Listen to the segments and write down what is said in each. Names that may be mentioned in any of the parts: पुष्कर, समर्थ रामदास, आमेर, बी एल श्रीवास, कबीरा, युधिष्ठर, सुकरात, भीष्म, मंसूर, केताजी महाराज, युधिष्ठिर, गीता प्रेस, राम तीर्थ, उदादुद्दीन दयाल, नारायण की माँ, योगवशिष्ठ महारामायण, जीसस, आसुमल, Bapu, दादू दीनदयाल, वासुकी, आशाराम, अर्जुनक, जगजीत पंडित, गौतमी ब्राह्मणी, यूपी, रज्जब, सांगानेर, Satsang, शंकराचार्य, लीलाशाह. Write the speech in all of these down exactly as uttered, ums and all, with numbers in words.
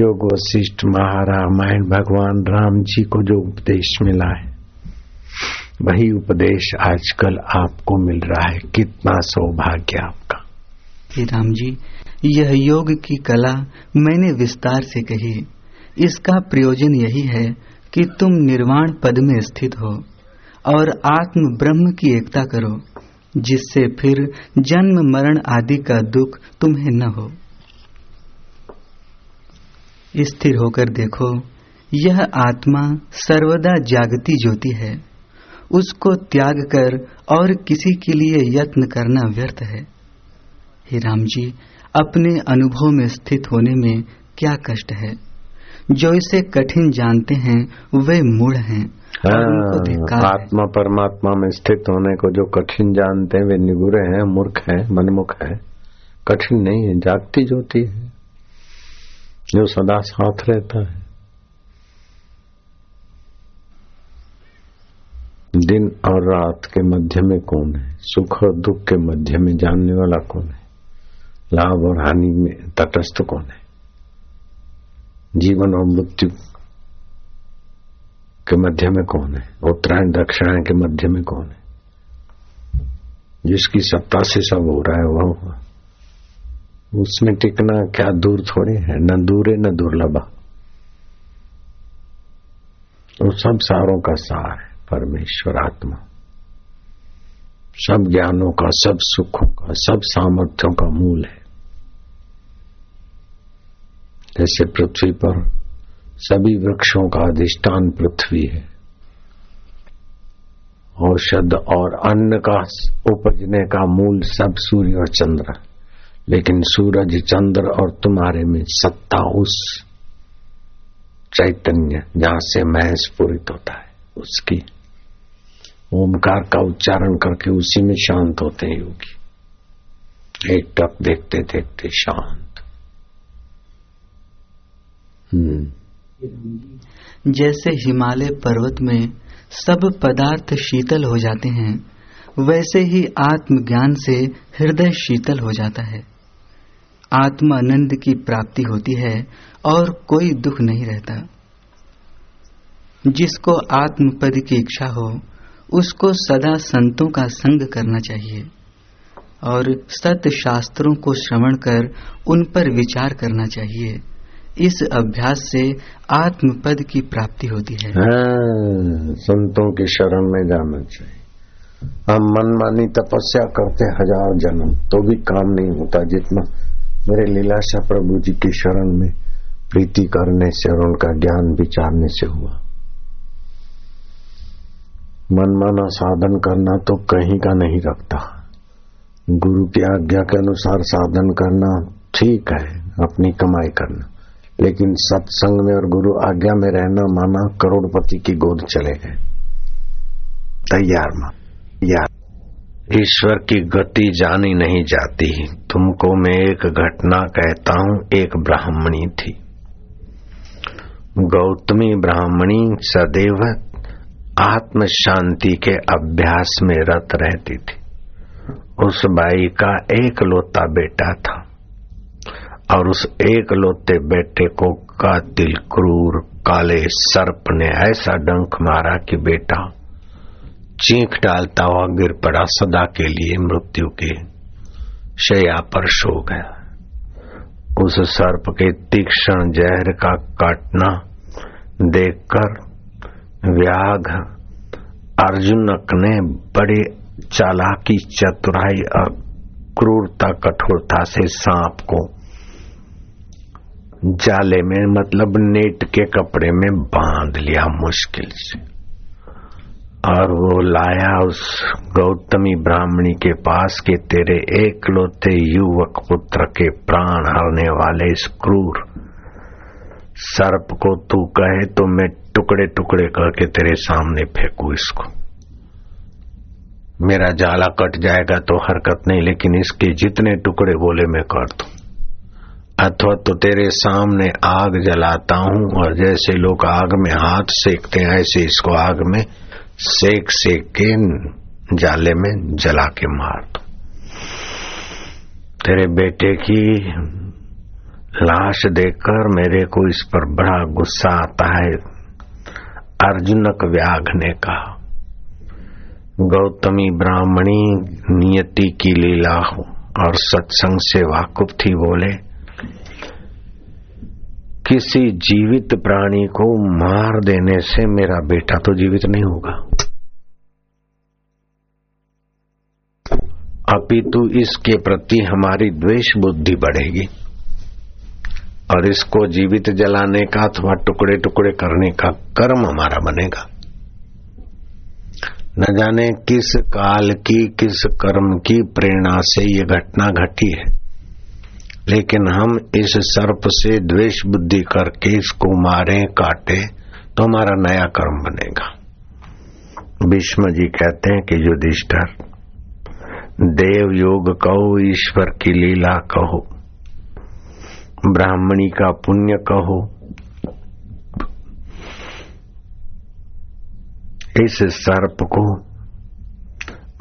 योगवशिष्ठ महारामायण भगवान राम जी को जो उपदेश मिला है वही उपदेश आजकल आपको मिल रहा है। कितना सौभाग्य आपका। हे राम जी, यह योग की कला मैंने विस्तार से कही। इसका प्रयोजन यही है कि तुम निर्वाण पद में स्थित हो और आत्म ब्रह्म की एकता करो, जिससे फिर जन्म मरण आदि का दुख तुम्हें न हो। स्थिर होकर देखो, यह आत्मा सर्वदा जागती ज्योति है। उसको त्याग कर और किसी के लिए यत्न करना व्यर्थ है। हे राम जी, अपने अनुभव में स्थित होने में क्या कष्ट है? जो इसे कठिन जानते हैं वे मूढ़ हैं। हाँ, आत्मा परमात्मा में स्थित होने को जो कठिन जानते हैं वे निगुरे हैं, मूर्ख हैं, मनमुख हैं। कठिन नहीं है, जागती ज्योति है जो सदा साथ रहता है। दिन और रात के मध्य में कौन है? सुख और दुख के मध्य में जानने वाला कौन है? लाभ और हानि में तटस्थ कौन है? जीवन और मृत्यु के मध्य में कौन है? उत्तरायण दक्षिणायण के मध्य में कौन है? जिसकी सत्ता से सब हो रहा है वह हुआ, उसमें टिकना क्या दूर थोड़े है? न दूरे न दुर्लभा, वो सब सारों का सार है परमेश्वर आत्मा। सब ज्ञानों का, सब सुखों का, सब सामर्थ्यों का मूल है। जैसे पृथ्वी पर सभी वृक्षों का अधिष्ठान पृथ्वी है, औषध और अन्न का उपजने का मूल सब सूर्य और चंद्र है। लेकिन सूरज चंद्र और तुम्हारे में सत्ता उस चैतन्य जहां से मैं स्फुरित होता है उसकी, ओमकार का उच्चारण करके उसी में शांत होते हैं योगी। एक टक देखते देखते शांत। हम्म जैसे हिमालय पर्वत में सब पदार्थ शीतल हो जाते हैं, वैसे ही आत्मज्ञान से हृदय शीतल हो जाता है। आत्मानंद की प्राप्ति होती है और कोई दुख नहीं रहता। जिसको आत्मपद की इच्छा हो उसको सदा संतों का संग करना चाहिए और सत्य शास्त्रों को श्रवण कर उन पर विचार करना चाहिए। इस अभ्यास से आत्मपद की प्राप्ति होती है। हाँ, संतों की शरण में जाना चाहिए। हम मनमानी तपस्या करते हजार जन्म तो भी काम नहीं होता जितना मेरे लीलाशाह प्रभु जी की शरण में प्रीति करने से और उनका ज्ञान विचारने से हुआ। मनमाना साधन करना तो कहीं का नहीं रखता। गुरु की आज्ञा के अनुसार साधन करना ठीक है, अपनी कमाई करना, लेकिन सत्संग में और गुरु आज्ञा में रहना माना करोड़पति की गोद चले गए। तैयार मां या ईश्वर की गति जानी नहीं जाती। तुमको मैं एक घटना कहता हूँ। एक ब्राह्मणी थी, गौतमी ब्राह्मणी, सदैव आत्म शांति के अभ्यास में रत रहती थी। उस बाई का एक लौता बेटा था और उस एक लौते बेटे को कातिल क्रूर काले सर्प ने ऐसा डंक मारा कि बेटा चीख डालता हुआ गिर पड़ा, सदा के लिए मृत्यु के शय्या पर सो गया। उस सर्प के तीक्ष्ण जहर का काटना देखकर व्याघ अर्जुनक ने बड़े चालाकी, चतुराई और क्रूरता, कठोरता से सांप को जाले में, मतलब नेट के कपड़े में बांध लिया मुश्किल से, और वो लाया उस गौतमी ब्राह्मणी के पास कि तेरे एकलौते युवक पुत्र के प्राण हरने वाले इस क्रूर सर्प को तू कहे तो मैं टुकड़े टुकड़े करके तेरे सामने फेंकू। इसको मेरा जाला कट जाएगा तो हरकत नहीं, लेकिन इसके जितने टुकड़े बोले मैं कर दूं, अथवा तो तेरे सामने आग जलाता हूं। और जैसे लोग आग में हाथ सेकते हैं ऐसे इसको आग में सेक सेक के जाले में जला के मार दो। तेरे बेटे की लाश देखकर मेरे को इस पर बड़ा गुस्सा आता है। अर्जुनक व्याघ्र ने कहा, गौतमी ब्राह्मणी नियति की लीला हो और सत्संग से वाकुफ थी, बोले किसी जीवित प्राणी को मार देने से मेरा बेटा तो जीवित नहीं होगा, अपितु इसके प्रति हमारी द्वेष बुद्धि बढ़ेगी और इसको जीवित जलाने का अथवा टुकड़े टुकड़े करने का कर्म हमारा बनेगा। न जाने किस काल की किस कर्म की प्रेरणा से ये घटना घटी है, लेकिन हम इस सर्प से द्वेष बुद्धि करके इसको मारें काटे तो हमारा नया कर्म बनेगा। भीष्म जी कहते हैं कि युधिष्ठिर, देव योग कहो, ईश्वर की लीला कहो, ब्राह्मणी का पुण्य कहो, इस सर्प को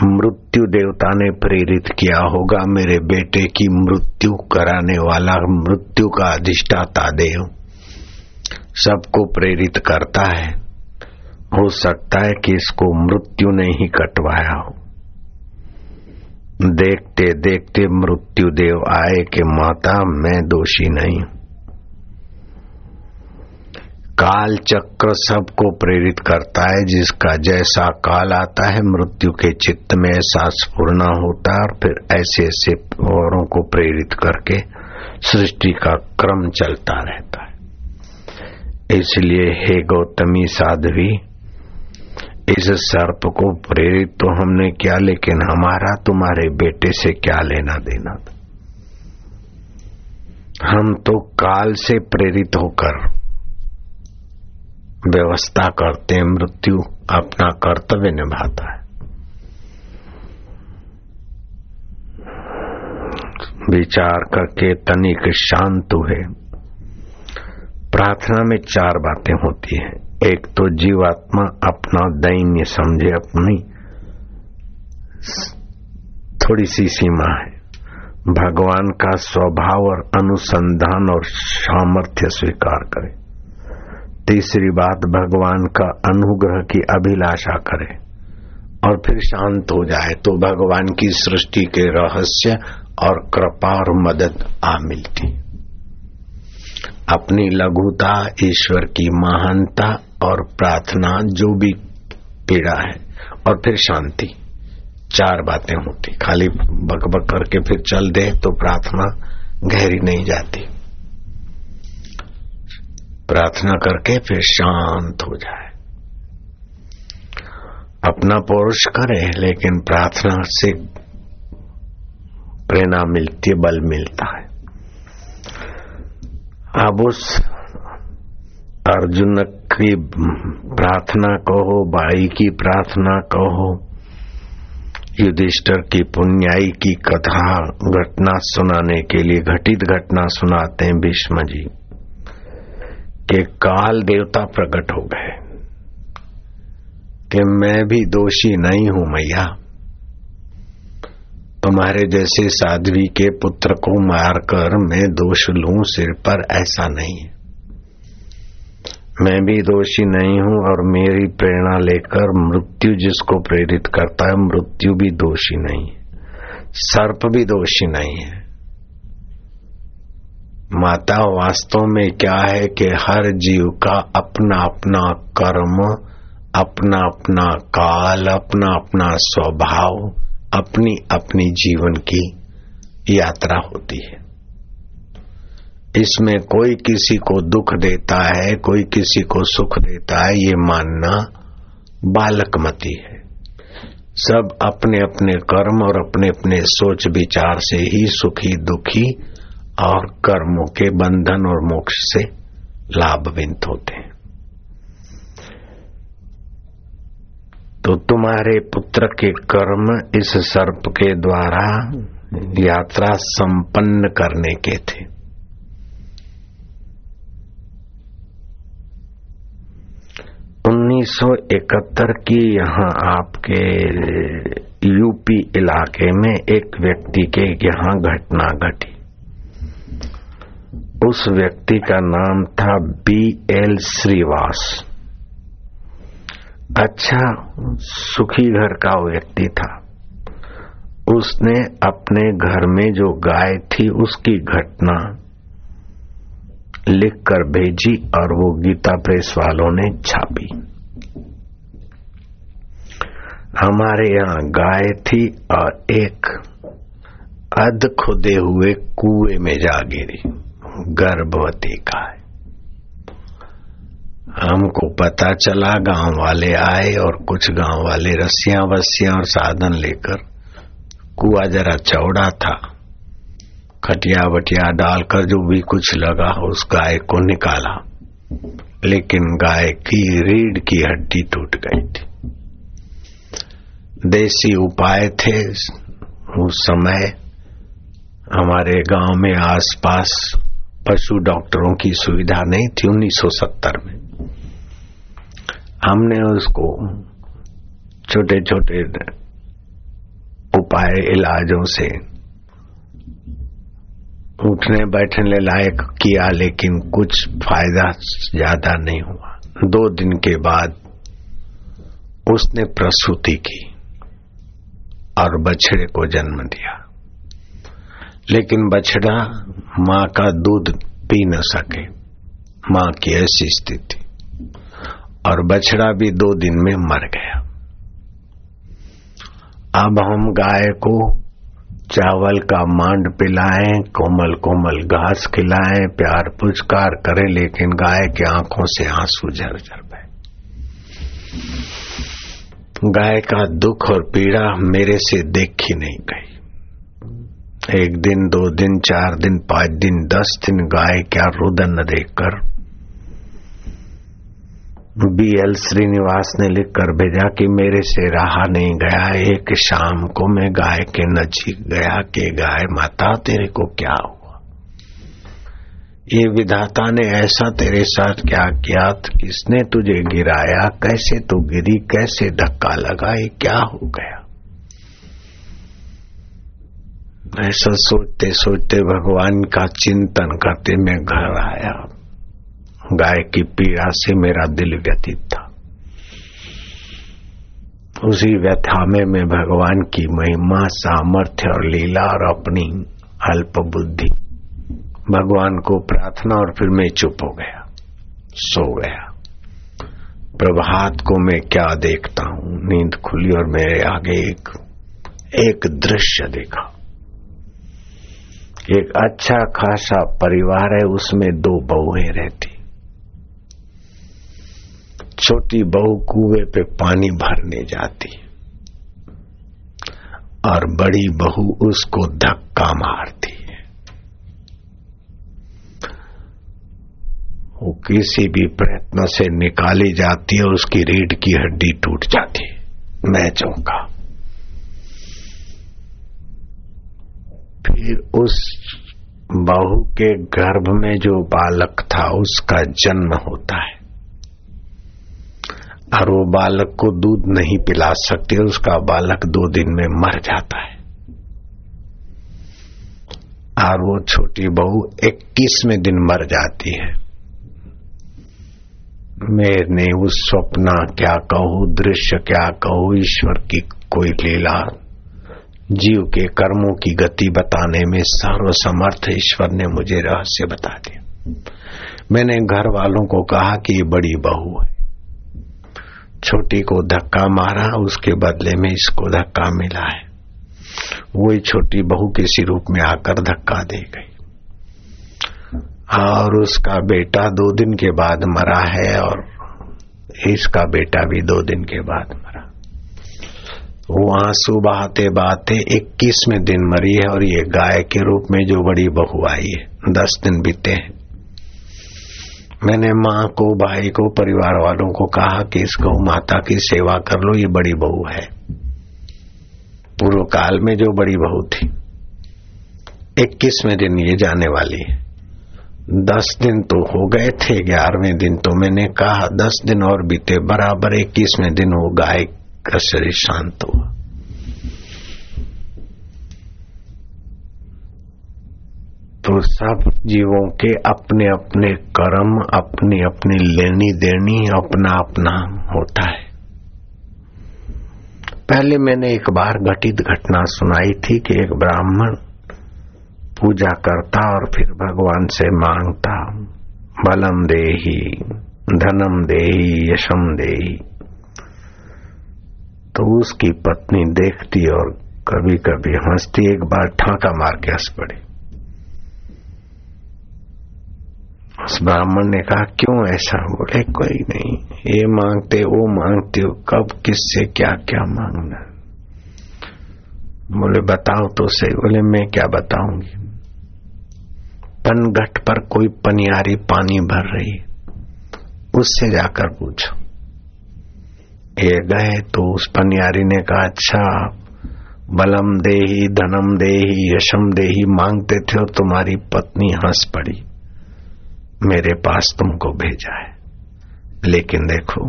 मृत्यु देवता ने प्रेरित किया होगा। मेरे बेटे की मृत्यु कराने वाला, मृत्यु का अधिष्ठाता देव सबको प्रेरित करता है। हो सकता है कि इसको मृत्यु ने ही कटवाया हो। देखते देखते मृत्यु देव आए कि माता मैं दोषी नहीं। काल चक्र सबको प्रेरित करता है, जिसका जैसा काल आता है मृत्यु के चित्त में ऐसा स्फुरना होता है और फिर ऐसे ऐसे औरों को प्रेरित करके सृष्टि का क्रम चलता रहता है। इसलिए हे गौतमी साध्वी, इस सर्प को प्रेरित तो हमने किया, लेकिन हमारा तुम्हारे बेटे से क्या लेना देना था। हम तो काल से प्रेरित होकर व्यवस्था करते हैं, मृत्यु अपना कर्तव्य निभाता है। विचार करके तनिक शांत हुए। प्रार्थना में चार बातें होती हैं। एक तो जीवात्मा अपना दैन्य समझे, अपनी थोड़ी सी सीमा है, भगवान का स्वभाव और अनुसंधान और सामर्थ्य स्वीकार करे। तीसरी बात, भगवान का अनुग्रह की अभिलाषा करे और फिर शांत हो जाए तो भगवान की सृष्टि के रहस्य और कृपा और मदद आ मिलती। अपनी लघुता, ईश्वर की महानता और प्रार्थना, जो भी पीड़ा है, और फिर शांति, चार बातें होती। खाली बकबक करके फिर चल दे तो प्रार्थना गहरी नहीं जाती। प्रार्थना करके फिर शांत हो जाए। अपना पौरुष करे, लेकिन प्रार्थना से प्रेरणा मिलती, बल मिलता है। अब उस अर्जुन की प्रार्थना कहो, बाई की प्रार्थना कहो, युधिष्ठिर की पुण्याई की कथा घटना सुनाने के लिए घटित घटना सुनाते हैं भीष्म जी के काल देवता प्रकट हो गए कि मैं भी दोषी नहीं हूं मैया, तुम्हारे जैसे साध्वी के पुत्र को मारकर मैं दोष लूं सिर पर, ऐसा नहीं है। मैं भी दोषी नहीं हूं और मेरी प्रेरणा लेकर मृत्यु जिसको प्रेरित करता है, मृत्यु भी दोषी नहीं है, सर्प भी दोषी नहीं है। माता, वास्तव में क्या है कि हर जीव का अपना अपना कर्म, अपना अपना काल, अपना अपना स्वभाव, अपनी अपनी जीवन की यात्रा होती है। इसमें कोई किसी को दुख देता है, कोई किसी को सुख देता है, ये मानना बालकमती है। सब अपने अपने कर्म और अपने अपने सोच विचार से ही सुखी दुखी और कर्मों के बंधन और मोक्ष से लाभविंत होते हैं। तो तुम्हारे पुत्र के कर्म इस सर्प के द्वारा यात्रा संपन्न करने के थे। उन्नीस सौ इकहत्तर की यहाँ आपके यूपी इलाके में एक व्यक्ति के यहाँ घटना घटी। उस व्यक्ति का नाम था बी एल श्रीवास। अच्छा सुखी घर का व्यक्ति था। उसने अपने घर में जो गाय थी उसकी घटना लिखकर भेजी और वो गीता प्रेस वालों ने छापी। हमारे यहाँ गाय थी और एक अध खुदे हुए कुएं में जा गिरी, गर्भवती गाय। हमको पता चला, गांव वाले आए और कुछ गांव वाले रस्सियां वस्सियां और साधन लेकर, कुआ जरा चौड़ा था, खटिया बटिया डालकर जो भी कुछ लगा उस गाय को निकाला, लेकिन गाय की रीढ़ की हड्डी टूट गई थी। देसी उपाय थे उस समय, हमारे गांव में आसपास पशु डॉक्टरों की सुविधा नहीं थी। उन्नीस सौ सत्तर में हमने उसको छोटे छोटे उपाय इलाजों से उठने बैठने लायक किया, लेकिन कुछ फायदा ज्यादा नहीं हुआ। दो दिन के बाद उसने प्रसूति की और बछड़े को जन्म दिया, लेकिन बछड़ा मां का दूध पी न सके, मां की ऐसी स्थिति, और बछड़ा भी दो दिन में मर गया। अब हम गाय को चावल का मांड पिलाएं, कोमल कोमल घास खिलाएं, प्यार पुचकार करें, लेकिन गाय की आंखों से आंसू झर झर बहे। गाय का दुख और पीड़ा मेरे से देखी नहीं गई। एक दिन, दो दिन, चार दिन, पांच दिन, दस दिन गाय क्या रुदन न देखकर बी एल श्रीनिवास ने लिखकर भेजा कि मेरे से रहा नहीं गया। एक शाम को मैं गाय के नजीक गया कि गाय माता, तेरे को क्या हुआ? ये विधाता ने ऐसा तेरे साथ क्या किया? किसने तुझे गिराया? कैसे तू गिरी? कैसे धक्का लगा? ये क्या हो गया? ऐसा सोचते सोचते, भगवान का चिंतन करते मैं घर आया। गाय की पीड़ा से मेरा दिल व्यथित था। उसी व्यथा में मैं भगवान की महिमा, सामर्थ्य और लीला और अपनी अल्प बुद्धि, भगवान को प्रार्थना, और फिर मैं चुप हो गया, सो गया। प्रभात को मैं क्या देखता हूँ, नींद खुली और मेरे आगे एक एक दृश्य देखा। एक अच्छा खासा परिवार है, उसमें दो बहुएं रहती। छोटी बहू कुएं पे पानी भरने जाती और बड़ी बहू उसको धक्का मारती है। वो किसी भी प्रयत्न से निकाली जाती है, उसकी रीढ़ की हड्डी टूट जाती है। मैं चौंका। फिर उस बहू के गर्भ में जो बालक था उसका जन्म होता है, और वो बालक को दूध नहीं पिला सकती। उसका बालक दो दिन में मर जाता है, और वो छोटी बहू इक्कीसवें दिन मर जाती है। मैंने उस सपना क्या कहूँ, दृश्य क्या कहूँ, ईश्वर की कोई लीला, जीव के कर्मों की गति बताने में सर्वसमर्थ ईश्वर ने मुझे रहस्य बता दिया। मैंने घर वालों को कहा कि ये बड़ी बहू है, छोटी को धक्का मारा, उसके बदले में इसको धक्का मिला है। वही छोटी बहू किसी रूप में आकर धक्का दे गई, और उसका बेटा दो दिन के बाद मरा है, और इसका बेटा भी दो दिन के बाद मरा। वो आंसू बहाते बहाते इक्कीसवें दिन मरी है, और ये गाय के रूप में जो बड़ी बहू आई है। दस दिन बीते हैं। मैंने माँ को, भाई को, परिवार वालों को कहा कि इसको माता की सेवा कर लो, ये बड़ी बहू है। पूर्व काल में जो बड़ी बहू थी, इक्कीसवें दिन ये जाने वाली है। दस दिन तो हो गए थे, ग्यारहवें दिन तो मैंने कहा, दस दिन और बीते, बराबर इक्कीसवें दिन वो गाय का शरीर शांत हुआ। तो तो सब जीवों के अपने अपने कर्म, अपनी अपनी लेनी देनी, अपना अपना होता है। पहले मैंने एक बार घटित घटना सुनाई थी कि एक ब्राह्मण पूजा करता और फिर भगवान से मांगता, बलम देहि, धनम देहि, यशम देहि। तो उसकी पत्नी देखती और कभी कभी हंसती। एक बार ठाका मार के हंस पड़ी। उस ब्राह्मण ने कहा, क्यों ऐसा? बोले, कोई नहीं, ये मांगते वो मांगते हो, कब किससे क्या क्या मांगना। बोले, बताओ तो सही। बोले, मैं क्या बताऊंगी। पनघट पर कोई पनियारी पानी भर रही, उससे जाकर पूछो। ये गए तो उस पनियारी ने कहा, अच्छा, बलम देही, धनम देही, यशम देही मांगते थे और तुम्हारी पत्नी हंस पड़ी, मेरे पास तुमको भेजा है, लेकिन देखो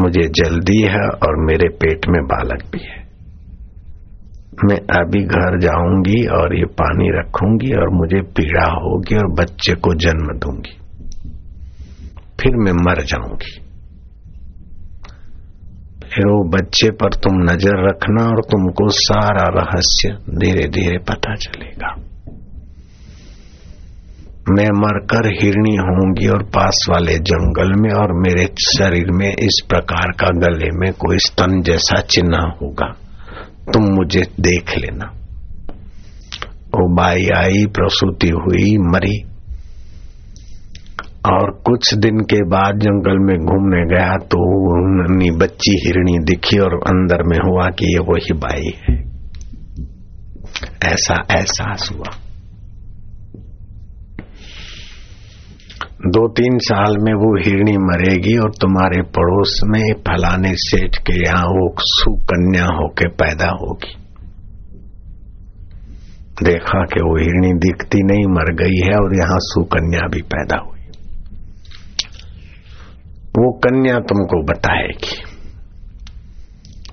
मुझे जल्दी है और मेरे पेट में बालक भी है। मैं अभी घर जाऊंगी और ये पानी रखूंगी और मुझे पीड़ा होगी और बच्चे को जन्म दूंगी, फिर मैं मर जाऊंगी। फिर वो बच्चे पर तुम नजर रखना और तुमको सारा रहस्य धीरे धीरे पता चलेगा। मैं मरकर हिरणी होंगी और पास वाले जंगल में, और मेरे शरीर में इस प्रकार का गले में कोई स्तन जैसा चिन्ह होगा, तुम मुझे देख लेना। वो बाई आई, प्रसूति हुई, मरी, और कुछ दिन के बाद जंगल में घूमने गया तो उन्हें बच्ची हिरणी दिखी और अंदर में हुआ कि ये वही बाई है। ऐसा एहसास हुआ। दो तीन साल में वो हिरणी मरेगी और तुम्हारे पड़ोस में फलाने सेठ के यहाँ वो सुकन्या होके पैदा होगी। देखा कि वो हिरणी दिखती नहीं, मर गई है और यहाँ सुकन्या भी पैदा हुई। वो कन्या तुमको बताएगी।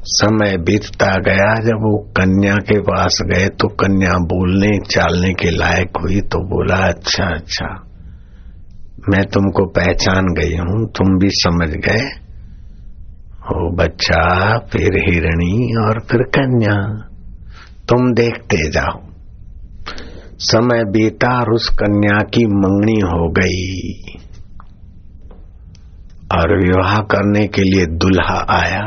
समय बीतता गया। जब वो कन्या के पास गए तो कन्या बोलने चालने के लायक हुई, तो बोला, अच्छा अच्छा, मैं तुमको पहचान गई हूँ, तुम भी समझ गए हो। बच्चा, फिर हिरणी और फिर कन्या, तुम देखते जाओ। समय बीता और उस कन्या की मंगनी हो गई और विवाह करने के लिए दुल्हा आया।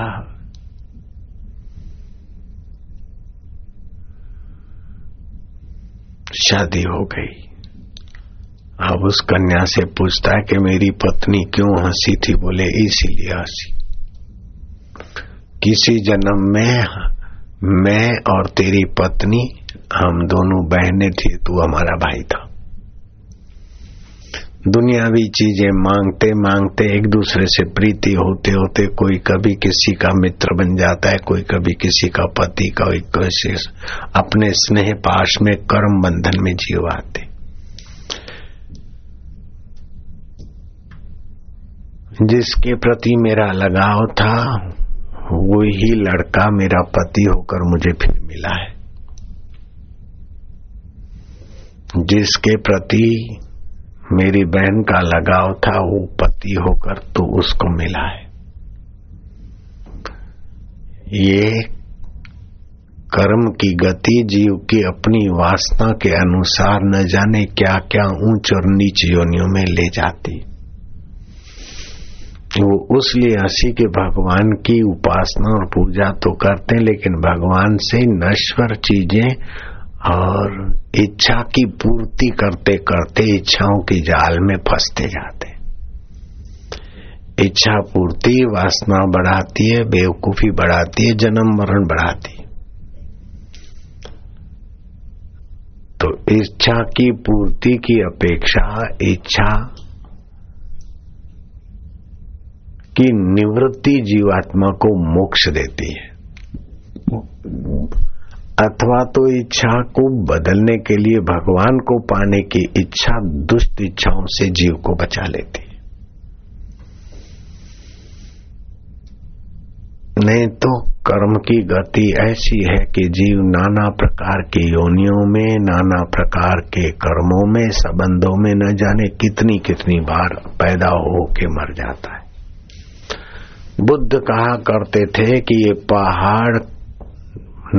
शादी हो गई। अब उस कन्या से पूछता है कि मेरी पत्नी क्यों हंसी थी। बोले, इसीलिए हंसी, किसी जन्म में मैं और तेरी पत्नी, हम दोनों बहनें थी, तू हमारा भाई था। दुनियावी चीजें मांगते मांगते एक दूसरे से प्रीति होते होते कोई कभी किसी का मित्र बन जाता है, कोई कभी किसी का पति, कोई किसी अपने स्नेह पाश में कर्म बंधन में जीव आते। जिसके प्रति मेरा लगाव था वही लड़का मेरा पति होकर मुझे फिर मिला है। जिसके प्रति मेरी बहन का लगाव था वो पति होकर तो उसको मिला है। ये कर्म की गति जीव की अपनी वासना के अनुसार न जाने क्या क्या ऊंच और नीच योनियों में ले जाती। वो उसलिए हंसी के भगवान की उपासना और पूजा तो करते, लेकिन भगवान से नश्वर चीजें और इच्छा की पूर्ति करते करते इच्छाओं की जाल में फंसते जाते। इच्छा पूर्ति वासना बढ़ाती है, बेवकूफी बढ़ाती है, जन्म मरण बढ़ाती है। तो इच्छा की पूर्ति की अपेक्षा इच्छा की निवृत्ति जीवात्मा को मोक्ष देती है, अथवा तो इच्छा को बदलने के लिए भगवान को पाने की इच्छा दुष्ट इच्छाओं से जीव को बचा लेती है। नहीं तो कर्म की गति ऐसी है कि जीव नाना प्रकार के योनियों में, नाना प्रकार के कर्मों में, संबंधों में न जाने कितनी कितनी बार पैदा हो के मर जाता है। बुद्ध कहा करते थे कि ये पहाड़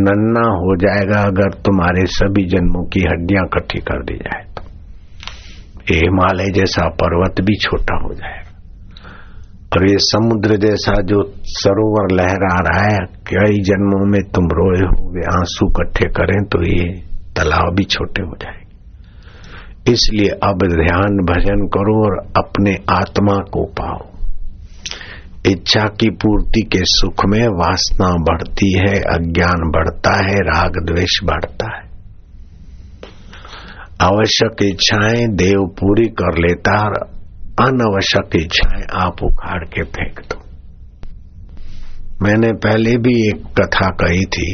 नन्ना हो जाएगा अगर तुम्हारे सभी जन्मों की हड्डियां इकट्ठी कर दी जाए तो। ये हिमालय जैसा पर्वत भी छोटा हो जाएगा और ये समुद्र जैसा जो सरोवर लहरा रहा है, कई जन्मों में तुम रोए हुए आंसू इकट्ठे करें तो ये तालाब भी छोटे हो जाएंगे। इसलिए अब ध्यान भजन करो और अपने आत्मा को पाओ। इच्छा की पूर्ति के सुख में वासना बढ़ती है, अज्ञान बढ़ता है, राग द्वेष बढ़ता है। आवश्यक इच्छाएं देव पूरी कर लेता और अनावश्यक इच्छाएं आप उखाड़ के फेंक दो। मैंने पहले भी एक कथा कही थी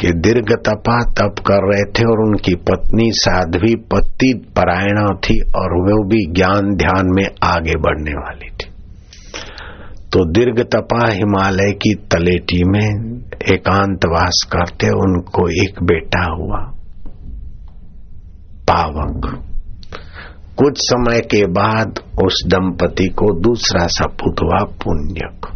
कि दीर्घ तपा तप कर रहे थे और उनकी पत्नी साध्वी पति परायणा थी और वो भी ज्ञान ध्यान में आगे बढ़ने वाली थी। तो दीर्घ तपा हिमालय की तलेटी में एकांतवास करते उनको एक बेटा हुआ पावक। कुछ समय के बाद उस दंपति को दूसरा सपूत हुआ पुण्यक।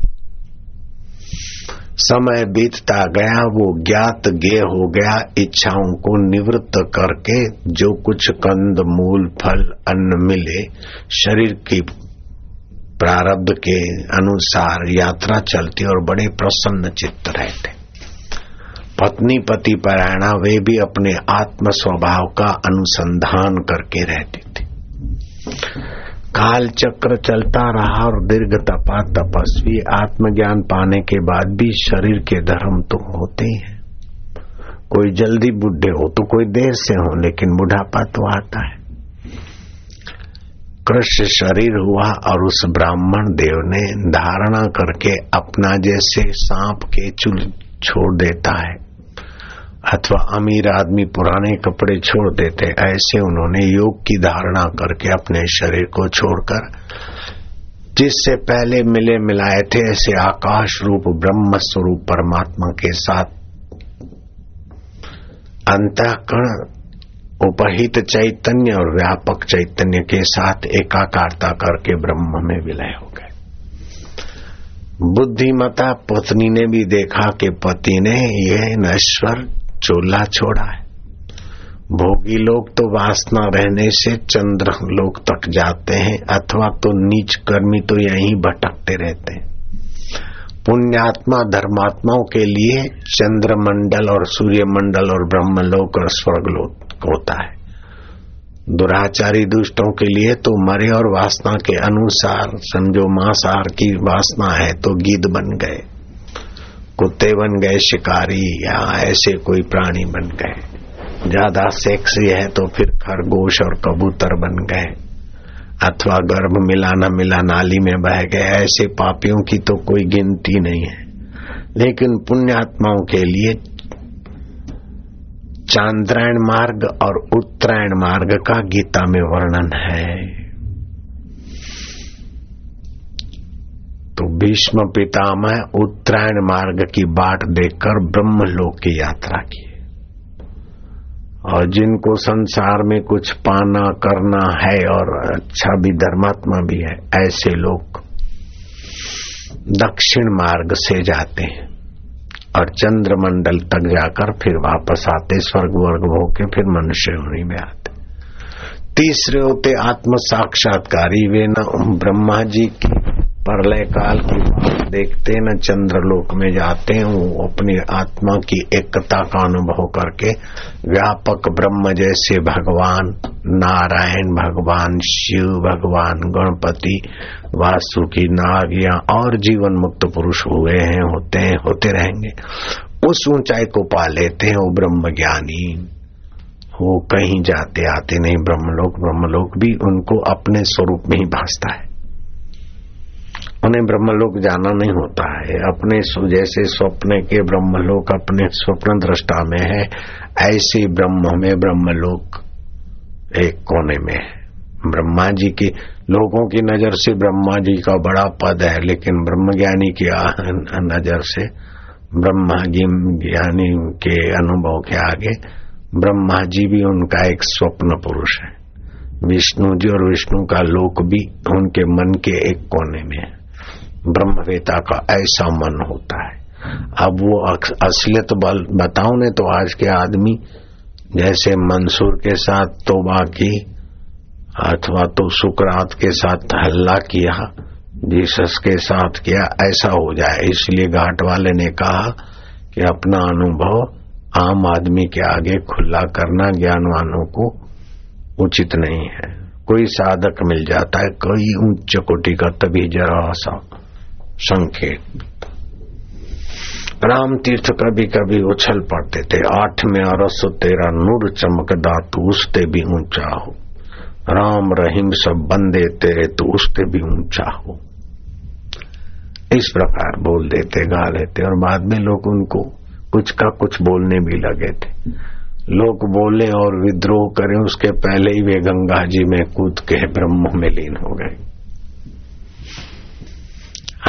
समय बीतता गया, वो ज्ञात ज्ञेय हो गया। इच्छाओं को निवृत्त करके जो कुछ कंद मूल फल अन्न मिले, शरीर की प्रारब्ध के अनुसार यात्रा चलती और बड़े प्रसन्न चित्त रहते। पत्नी पति परायणा वे भी अपने आत्म स्वभाव का अनुसंधान करके रहती थी। काल चक्र चलता रहा और दीर्घ तपा तपस्वी आत्मज्ञान पाने के बाद भी शरीर के धर्म तो होते ही हैं। कोई जल्दी बूढ़े हो तो कोई देर से हो, लेकिन बुढ़ापा तो आता है। कृष्ण शरीर हुआ और उस ब्राह्मण देव ने धारणा करके अपना, जैसे सांप के चूल छोड़ देता है अथवा अमीर आदमी पुराने कपड़े छोड़ देते, ऐसे उन्होंने योग की धारणा करके अपने शरीर को छोड़कर जिससे पहले मिले मिलाए थे ऐसे आकाश रूप ब्रह्म स्वरूप परमात्मा के साथ अंतःकरण उपहित चैतन्य और व्यापक चैतन्य के साथ एकाकारता करके ब्रह्म में विलय हो गए। बुद्धिमता पत्नी ने भी देखा कि पति ने यह नश्वर चोला छोड़ा है। भोगी लोग तो वासना रहने से चंद्र लोक तक जाते हैं अथवा तो नीच कर्मी तो यहीं भटकते रहते हैं। पुण्यात्मा धर्मात्माओं के लिए चंद्रमंडल और सूर्यमंडल और ब्रह्मलोक और स्वर्गलोक होता है। दुराचारी दुष्टों के लिए तो मरे और वासना के अनुसार समझो मांसाहार की वासना है तो गीध बन गए, कुत्ते बन गए शिकारी, या ऐसे कोई प्राणी बन गए। ज्यादा सेक्सी है तो फिर खरगोश और कबूतर बन गए अथवा गर्भ मिलाना मिला नाली में बह गए। ऐसे पापियों की तो कोई गिनती नहीं है। लेकिन पुण्यात्माओं के लिए चांद्रायण मार्ग और उत्तरायण मार्ग का गीता में वर्णन है। तो भीष्म पितामह उत्तरायण मार्ग की बाट देखकर ब्रह्मलोक की यात्रा की। और जिनको संसार में कुछ पाना करना है और अच्छा भी धर्मात्मा भी है, ऐसे लोग दक्षिण मार्ग से जाते हैं और चंद्रमंडल तक जाकर फिर वापस आते, स्वर्ग वर्ग होके फिर मनुष्य योनि में आते। तीसरे होते आत्म साक्षात्कारी, वे न ब्रह्मा जी की प्रलय काल की बात देखते न चंद्रलोक में जाते, वो अपनी आत्मा की एकता का अनुभव करके व्यापक ब्रह्म जैसे भगवान नारायण भगवान, शिव भगवान, गणपति, वासुकी नाग या और जीवन मुक्त पुरुष हुए हैं, होते हैं, होते रहेंगे। उस ऊंचाई को पा लेते हैं वो ब्रह्म ज्ञानी। वो कहीं जाते आते नहीं, ब्रह्मलोक ब्रह्मलोक भी उनको अपने स्वरूप में ही भासता है। उन्हें ब्रह्मलोक जाना नहीं होता है। अपने जैसे स्वप्न के ब्रह्मलोक अपने स्वप्न दृष्टा में है, ऐसे ब्रह्म में ब्रह्मलोक एक कोने में है। ब्रह्मा जी की, लोगों की नजर से ब्रह्मा जी का बड़ा पद है, लेकिन ब्रह्मज्ञानी की नजर से ब्रह्मा ज्ञानी के अनुभव के आगे ब्रह्मा जी भी उनका एक स्वप्न पुरुष है। विष्णु जी और विष्णु का लोक भी उनके मन के एक कोने में है। ब्रह्मवेता का ऐसा मन होता है। अब वो असलियत बताऊं ने तो आज के आदमी जैसे मंसूर के साथ तोबा की अथवा तो सुकरात के साथ हल्ला किया, जीसस के साथ किया, ऐसा हो जाए। इसलिए घाट वाले ने कहा कि अपना अनुभव आम आदमी के आगे खुला करना ज्ञानवानों को उचित नहीं है। कोई साधक मिल जाता है, कोई उच्च कोटि का, तभी जरा सा संकेत। राम तीर्थ कभी कभी उछल पड़ते थे। आठ में अरस तेरा नूर चमकदा तू उसते भी ऊंचा हो, राम रहीम सब बंदे तेरे तू उसते भी ऊंचा हो। इस प्रकार बोल देते, गा लेते, और बाद में लोग उनको कुछ का कुछ बोलने भी लगे थे। लोग बोले और विद्रोह करें, उसके पहले ही वे गंगा जी में कूद के ब्रह्म में लीन हो गए।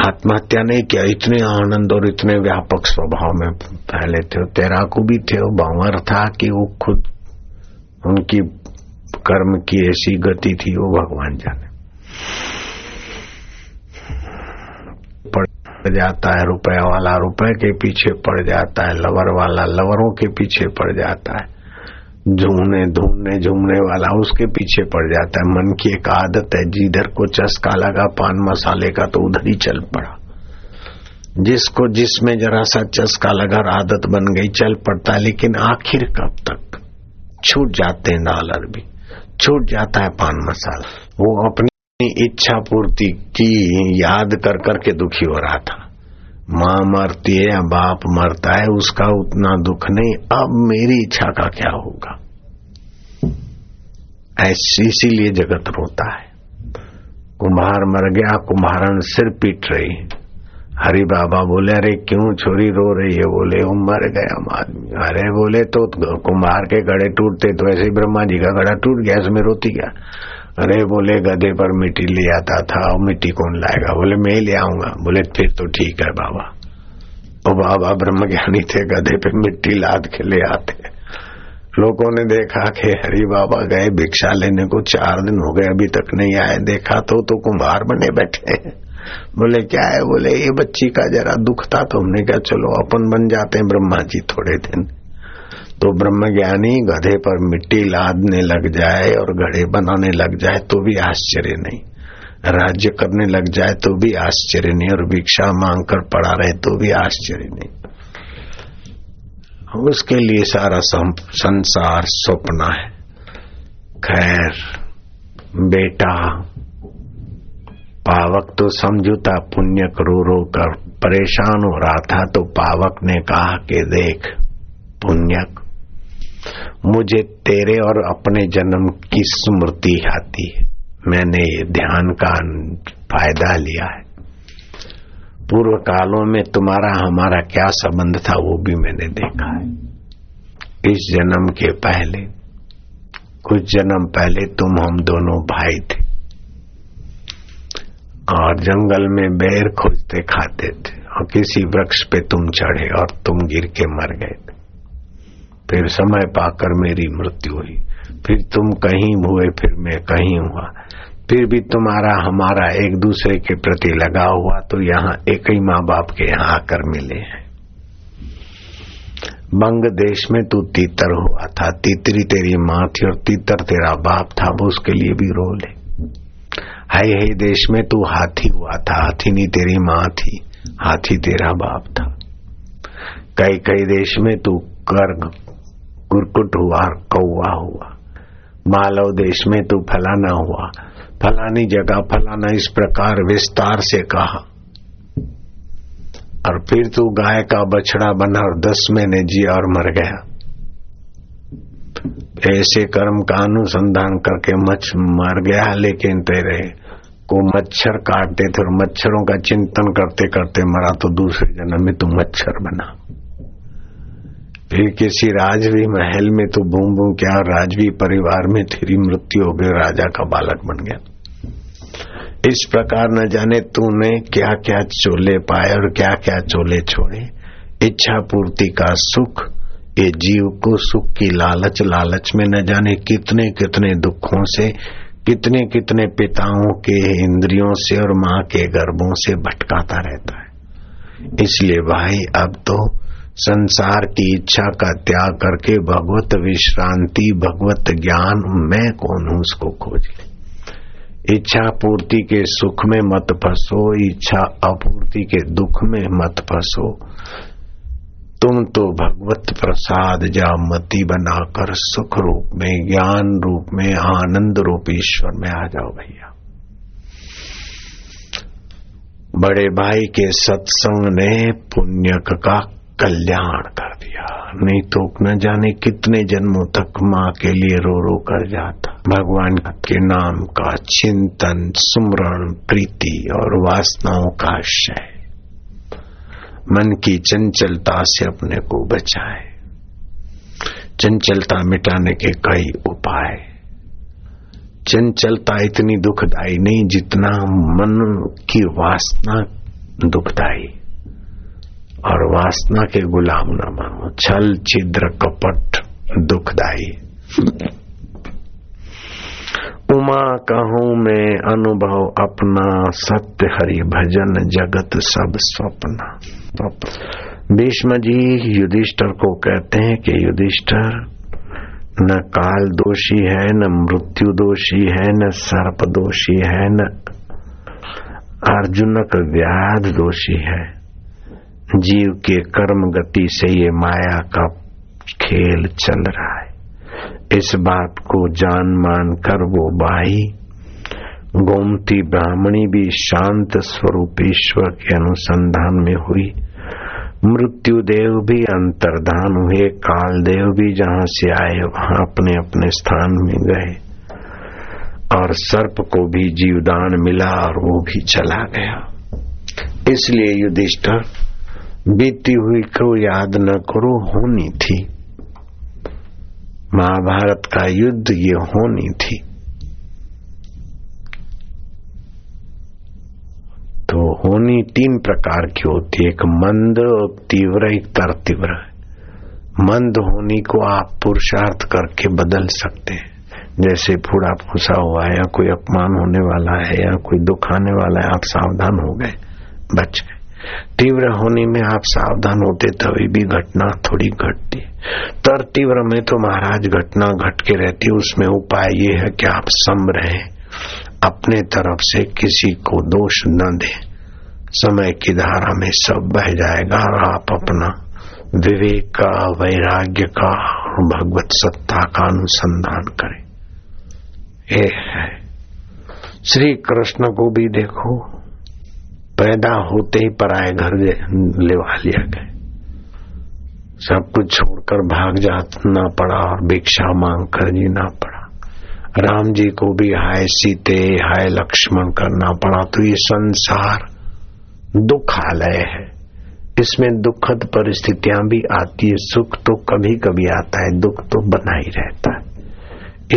आत्महत्या नहीं किया, इतने आनंद और इतने व्यापक स्वभाव में फैले थे। तैराकू भी थे, बांवर था कि वो खुद उनकी कर्म की ऐसी गति थी, वो भगवान जाने। पड़ जाता है रुपया वाला रुपये के पीछे पड़ जाता है, लवर वाला लवरों के पीछे पड़ जाता है, झूमने धूमने झूमने वाला उसके पीछे पड़ जाता है। मन की एक आदत है, जिधर को चस्का लगा पान मसाले का तो उधर ही चल पड़ा। जिसको जिसमें जरा सा चस्का लगा आदत बन गई, चल पड़ता है। लेकिन आखिर कब तक छूट जाते हैं डॉलर भी, छूट जाता है पान मसाला। वो अपनी इच्छा पूर्ति की याद कर करके दुखी हो रहा था। माँ मरती है या बाप मरता है, उसका उतना दुख नहीं, अब मेरी इच्छा का क्या होगा। ऐसी इसीलिए जगत रोता है। कुम्हार मर गया, कुम्हारन सिर पीट रही है। हरि बाबा बोले, अरे क्यों छोरी रो रही है? बोले, वो मर गया आदमी। अरे बोले, तो कुम्हार के गड़े टूटते तो ऐसे ही ब्रह्मा जी का गड़ा टूट गया, इसमें रोती क्या? अरे बोले, गधे पर मिट्टी ले आता था, अब मिट्टी कौन लाएगा? बोले, मैं ले आऊंगा। बोले, फिर तो ठीक है बाबा। ओ बाबा ब्रह्मज्ञानी थे, गधे पे मिट्टी लाद के ले आते। लोगों ने देखा कि हरी बाबा गए भिक्षा लेने को, चार दिन हो गए अभी तक नहीं आए। देखा तो तो कुम्हार बने बैठे। बोले, क्या है? बोले, ये बच्ची का जरा दुख था, तो हमने कहा चलो अपन बन जाते हैं ब्रह्मा जी थोड़े दिन। तो ब्रह्मज्ञानी गधे पर मिट्टी लादने लग जाए और घड़े बनाने लग जाए तो भी आश्चर्य नहीं, राज्य करने लग जाए तो भी आश्चर्य नहीं, और भिक्षा मांग कर पड़ा रहे तो भी आश्चर्य नहीं। उसके लिए सारा संसार सपना है। खैर, बेटा पावक तो समझूता पुण्य करो रो कर परेशान हो रहा था, तो पावक ने कहा कि देख पुण्यक, मुझे तेरे और अपने जन्म की स्मृति आती है। मैंने ये ध्यान का फायदा लिया है। पूर्व कालों में तुम्हारा हमारा क्या संबंध था वो भी मैंने देखा है। इस जन्म के पहले, कुछ जन्म पहले तुम हम दोनों भाई थे और जंगल में बेर खोजते खाते थे, और किसी वृक्ष पे तुम चढ़े और तुम गिर के मर गए थे। फिर समय पाकर मेरी मृत्यु हुई, फिर तुम कहीं हुए, फिर मैं कहीं हुआ, फिर भी तुम्हारा हमारा एक दूसरे के प्रति लगाव हुआ, तो यहाँ एक ही माँ बाप के यहाँ आकर मिले हैं। बंग देश में तू तीतर हुआ था, तीतरी तेरी माँ थी और तीतर तेरा बाप था, वो उसके लिए भी रोल है। हाय हाय देश में तू हाथी हुआ था, हाथीनी तेरी माँ थी, हाथी तेरा बाप था। कई कई देश में तू कर कुरकुट हुआ, कौवा हुआ। मालव देश में तू फलाना हुआ, फलानी जगह फलाना, इस प्रकार विस्तार से कहा। और फिर तू गाय का बछड़ा बना और दस महीने जिया और मर गया। ऐसे कर्म का अनुसंधान करके मच मर गया, लेकिन तेरे को मच्छर काटते थे और मच्छरों का चिंतन करते करते मरा, तो दूसरे जन्म में तू मच्छर बना। फिर किसी राज भी महल में तो बूम बूम क्या, राज भी परिवार में तेरी मृत्यु हो गई, राजा का बालक बन गया। इस प्रकार न जाने तूने क्या क्या चोले पाए और क्या क्या चोले छोड़े। इच्छा पूर्ति का सुख, ये जीव को सुख की लालच, लालच में न जाने कितने कितने दुखों से, कितने कितने पिताओं के इंद्रियों से और माँ के गर्भों से भटकाता रहता है। इसलिए भाई अब तो संसार की इच्छा का त्याग करके भगवत विश्रांति, भगवत ज्ञान, मैं कौन हूँ उसको खोज ले। इच्छा पूर्ति के सुख में मत फंसो, इच्छा अपूर्ति के दुख में मत फंसो। तुम तो भगवत प्रसाद जामती बनाकर सुख रूप में, ज्ञान रूप में, आनंद रूप ईश्वर में आ जाओ भैया। बड़े भाई के सत्संग ने पुण्य का कल्याण कर दिया, नहीं तो न जाने कितने जन्मों तक माँ के लिए रो रो कर जाता। भगवान के नाम का चिंतन, सुमरण, प्रीति और वासनाओं का आश्रय, मन की चंचलता से अपने को बचाए। चंचलता मिटाने के कई उपाय। चंचलता इतनी दुखदाई नहीं जितना मन की वासना दुखदाई, और वासना के गुलाम न बनो। छल, छिद्र, कपट दुखदाई। उमा कहूं मैं अनुभव अपना, सत्य हरि भजन जगत सब स्वप्न। भीष्म जी युधिष्ठर को कहते हैं कि युधिष्ठर, न काल दोषी है, न मृत्यु दोषी है, न सर्प दोषी है, न अर्जुनक व्याध दोषी है। जीव के कर्म गति से ये माया का खेल चल रहा है। इस बात को जान मान कर वो भाई गोमती ब्राह्मणी भी शांत स्वरूप ईश्वर के अनुसंधान में हुई, मृत्यु देव भी अंतर्धान हुए, काल देव भी जहाँ से आए वहाँ अपने अपने स्थान में गए, और सर्प को भी जीवदान मिला और वो भी चला गया। इसलिए युधिष्ठिर, बीती हुई को याद न करो, होनी थी। महाभारत का युद्ध ये होनी थी, तो होनी तीन प्रकार की होती है, एक मंद, एक तीव्र, एक तरतीव्र। मंद होनी को आप पुरुषार्थ करके बदल सकते हैं, जैसे फूड़ा फूसा हुआ है या कोई अपमान होने वाला है या कोई दुखाने वाला है, आप सावधान हो गए, बच गए। तीव्र होने में आप सावधान होते तभी भी घटना थोड़ी घटती है। तर तीव्र में तो महाराज घटना घट के रहती है, उसमें उपाय ये है कि आप सम रहे, अपने तरफ से किसी को दोष न दें। समय की धारा में सब बह जाएगा और आप अपना विवेक का, वैराग्य का और भगवत सत्ता का अनुसंधान करें। ये है श्री कृष्ण को भी देखो, पैदा होते ही पराए घर लेवा लिया गए, सब कुछ छोड़कर भाग जाना पड़ा और भिक्षा मांग कर जीना पड़ा। राम जी को भी हाय सीते हाय लक्ष्मण करना पड़ा। तो ये संसार दुखालय है, इसमें दुखद परिस्थितियां भी आती है। सुख तो कभी कभी आता है, दुख तो बना ही रहता है।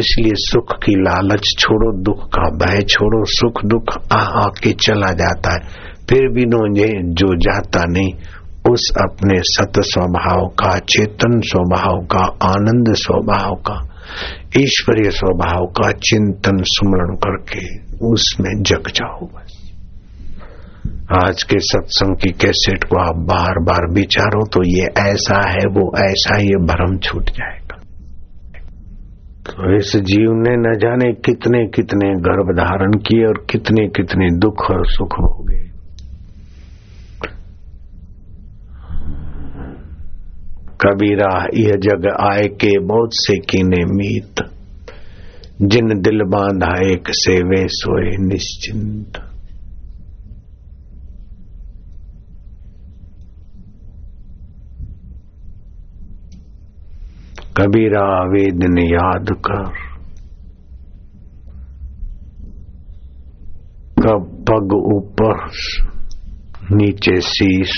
इसलिए सुख की लालच छोड़ो, दुख का भय छोड़ो। सुख दुख आ आके चला जाता है, फिर भी नोजे जो जाता नहीं, उस अपने सत स्वभाव का, चेतन स्वभाव का, आनंद स्वभाव का, ईश्वरीय स्वभाव का चिंतन स्मरण करके उसमें जग जाओ बस। आज के सत्संग की कैसेट को आप बार बार विचारो तो ये ऐसा है, वो ऐसा, ये भ्रम छूट जाए। तो इस जीव ने न जाने कितने कितने गर्भ धारण किए और कितने कितने दुख और सुख हो गए। कबीरा यह जग आए के बहुत से कीने मीत, जिन दिल बांधा एक सेवे सोए निश्चिंत। कबीरा वेदन याद कर, कब पग ऊपर नीचे शीश,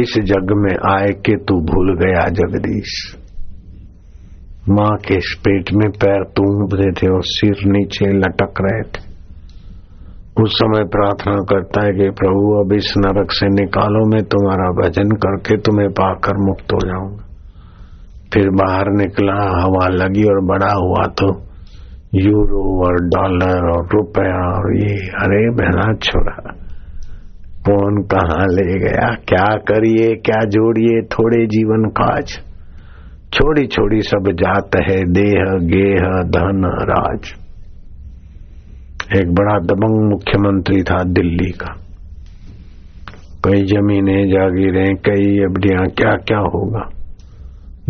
इस जग में आए के तू भूल गया जगदीश। माँ के इस पेट में पैर तूंबते थे और सिर नीचे लटक रहे थे। उस समय प्रार्थना करता है कि प्रभु अब इस नरक से निकालो, मैं तुम्हारा भजन करके तुम्हें पाकर मुक्त हो जाऊंगा। फिर बाहर निकला, हवा लगी और बड़ा हुआ तो यूरो और डॉलर और रुपया और ये अरे बहना छोड़ा, कौन कहाँ ले गया, क्या करिए क्या जोड़िए, थोड़े जीवन काज, छोड़ी छोड़ी सब जात है, देह गेह धन राज। एक बड़ा दबंग मुख्यमंत्री था दिल्ली का, कई जमीनें जागीरें कई अबड़ियां, क्या क्या होगा।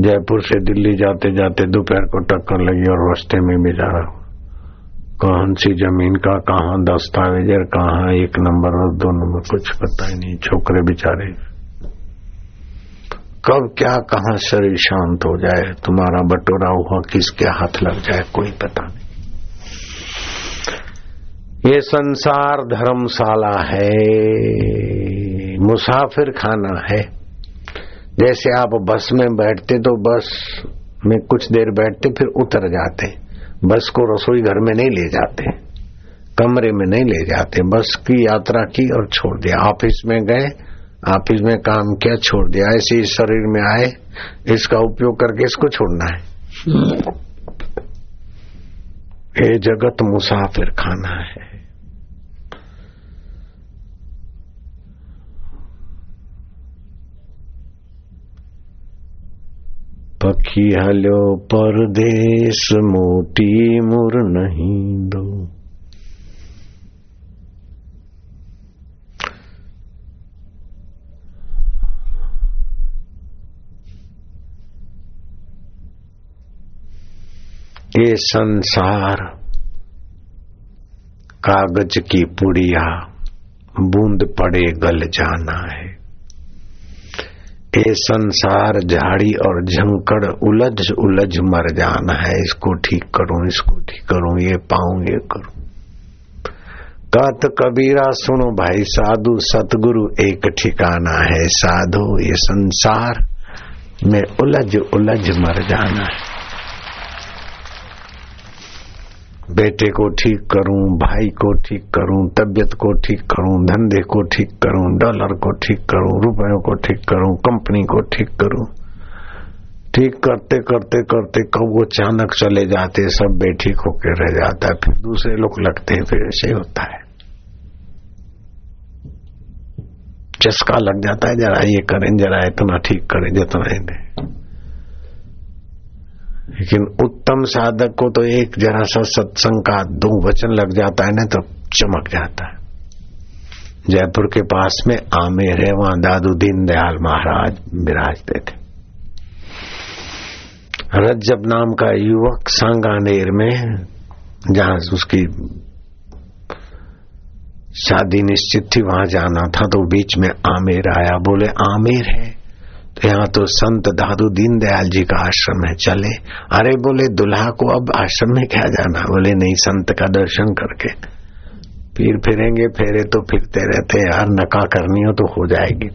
जयपुर से दिल्ली जाते जाते दोपहर को टक्कर लगी और रास्ते में बेचारा कौन सी जमीन का कहाँ दस्तावेज और कहाँ एक नंबर और दो नंबर, कुछ पता ही नहीं। छोकरे बेचारे कब क्या कहाँ शरीर शांत हो जाए, तुम्हारा बटोरा हुआ किसके हाथ लग जाए कोई पता नहीं। ये संसार धर्मशाला है, मुसाफिर खाना है। जैसे आप बस में बैठते तो बस में कुछ देर बैठते फिर उतर जाते, बस को रसोई घर में नहीं ले जाते, कमरे में नहीं ले जाते, बस की यात्रा की और छोड़ दिया, ऑफिस में गए, ऑफिस में काम किया, छोड़ दिया। ऐसे ही शरीर में आए, इसका उपयोग करके इसको छोड़ना है। ये जगत मुसाफिर खाना है। पखी हलो परदेश मोटी मुर नहीं दो। ये संसार कागज की पुड़िया, बूंद पड़े गल जाना है। ये संसार झाड़ी और झंकड़, उलझ उलझ मर जाना है। इसको ठीक करूं, इसको ठीक करूं, ये पाऊं ये करूं। कहत कबीरा सुनो भाई साधु, सतगुरु एक ठिकाना है। साधु ये संसार में उलझ उलझ मर जाना है। बेटे को ठीक करूं, भाई को ठीक करूं, तबियत को ठीक करूं, धंधे को ठीक करूं, डॉलर को ठीक करूं, रुपयों को ठीक करूं, कंपनी को ठीक करूं। ठीक करते करते करते कब वो अचानक चले जाते, सब बेठीक होके रह जाता है। फिर दूसरे लोग लगते हैं, फिर ऐसे होता है, चस्का लग जाता है। जरा ये करें, जरा इतना ठीक करें, जितना दे। लेकिन उत्तम साधक को तो एक जरा सा सत्संग का दो वचन लग जाता है ना तो चमक जाता है। जयपुर के पास में आमेर है, वहां दादू दीनदयाल महाराज विराजते थे। रज्जब नाम का युवक सांगानेर में, जहां उसकी शादी निश्चित थी, वहां जाना था, तो बीच में आमेर आया। बोले आमेर है तो यहाँ तो संत दादू दीनदयाल जी का आश्रम है, चले। अरे बोले दुल्हा को अब आश्रम में क्या जाना। बोले नहीं, संत का दर्शन करके फिर फिरेंगे। फेरे तो फिरते रहते यार, नका करनी हो तो हो जाएगी।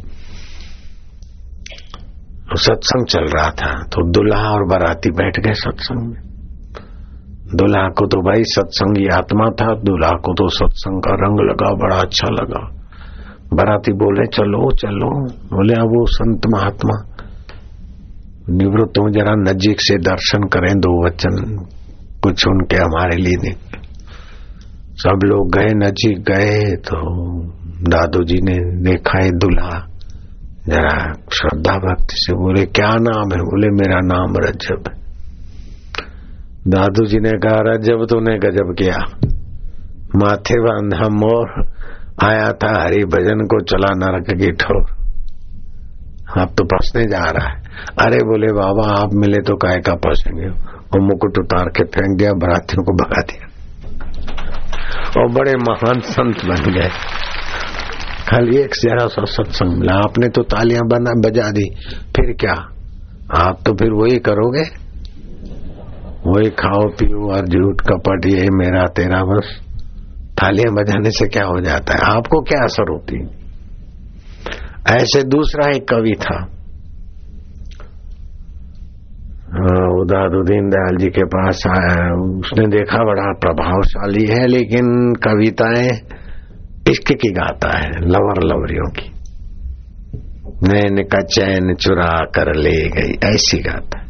तो सत्संग चल रहा था तो दुल्हा और बाराती बैठ गए सत्संग में। दुल्हा को तो भाई सत्संग की आत्मा था, दुल्हा को तो सत्संग का रंग लगा, बड़ा अच्छा लगा। बाराती बोले चलो चलो। बोले अब वो संत महात्मा निवृत्त हो, जरा नजीक से दर्शन करें, दो वचन कुछ उनके हमारे लिए। सब लोग गए, नजीक गए तो दादू जी ने देखा है दुल्हा, जरा श्रद्धा भक्ति से बोले क्या नाम है। बोले मेरा नाम रज्जब। दादू जी ने कहा रज्जब तूने गजब किया, माथे बांधा मोर, आया था हरि भजन को, चला नरक की ठोर, आप तो फंसने जा रहा है। अरे बोले बाबा आप मिले तो काहे का फंसेंगे। और मुकुट उतार के फेंक दिया, बरातियों को भगा दिया और बड़े महान संत बन गए। खाली एक जरा सा सत्संग मिला, आपने तो तालियां बना बजा दी, फिर क्या, आप तो फिर वही करोगे, वही खाओ पियो और झूठ कपट, ये मेरा तेरा, बस थालियां बजाने से क्या हो जाता है, आपको क्या असर होती। ऐसे दूसरा एक कवि था, उदादुद्दीन दयाल जी के पास आया, उसने देखा बड़ा प्रभावशाली है लेकिन कविताएं इश्क की गाता है, लवर लवरियों की, नैन का चैन चुरा कर ले गई ऐसी गाता।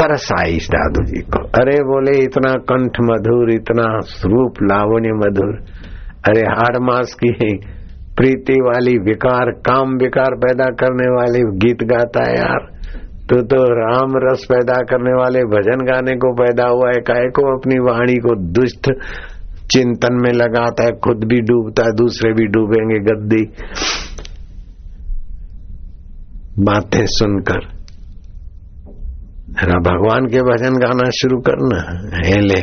तरस आई इस दादू जी को, अरे बोले इतना कंठ मधुर, इतना रूप लावण्य मधुर, अरे हाड़ मास की प्रीति वाली, विकार काम विकार पैदा करने वाली गीत गाता है यार, तू तो राम रस पैदा करने वाले भजन गाने को पैदा हुआ है, काहे को अपनी वाणी को दुष्ट चिंतन में लगाता है, खुद भी डूबता है दूसरे भी डूबेंगे। गद्दी बातें सुनकर जरा भगवान के भजन गाना शुरू करना, हेले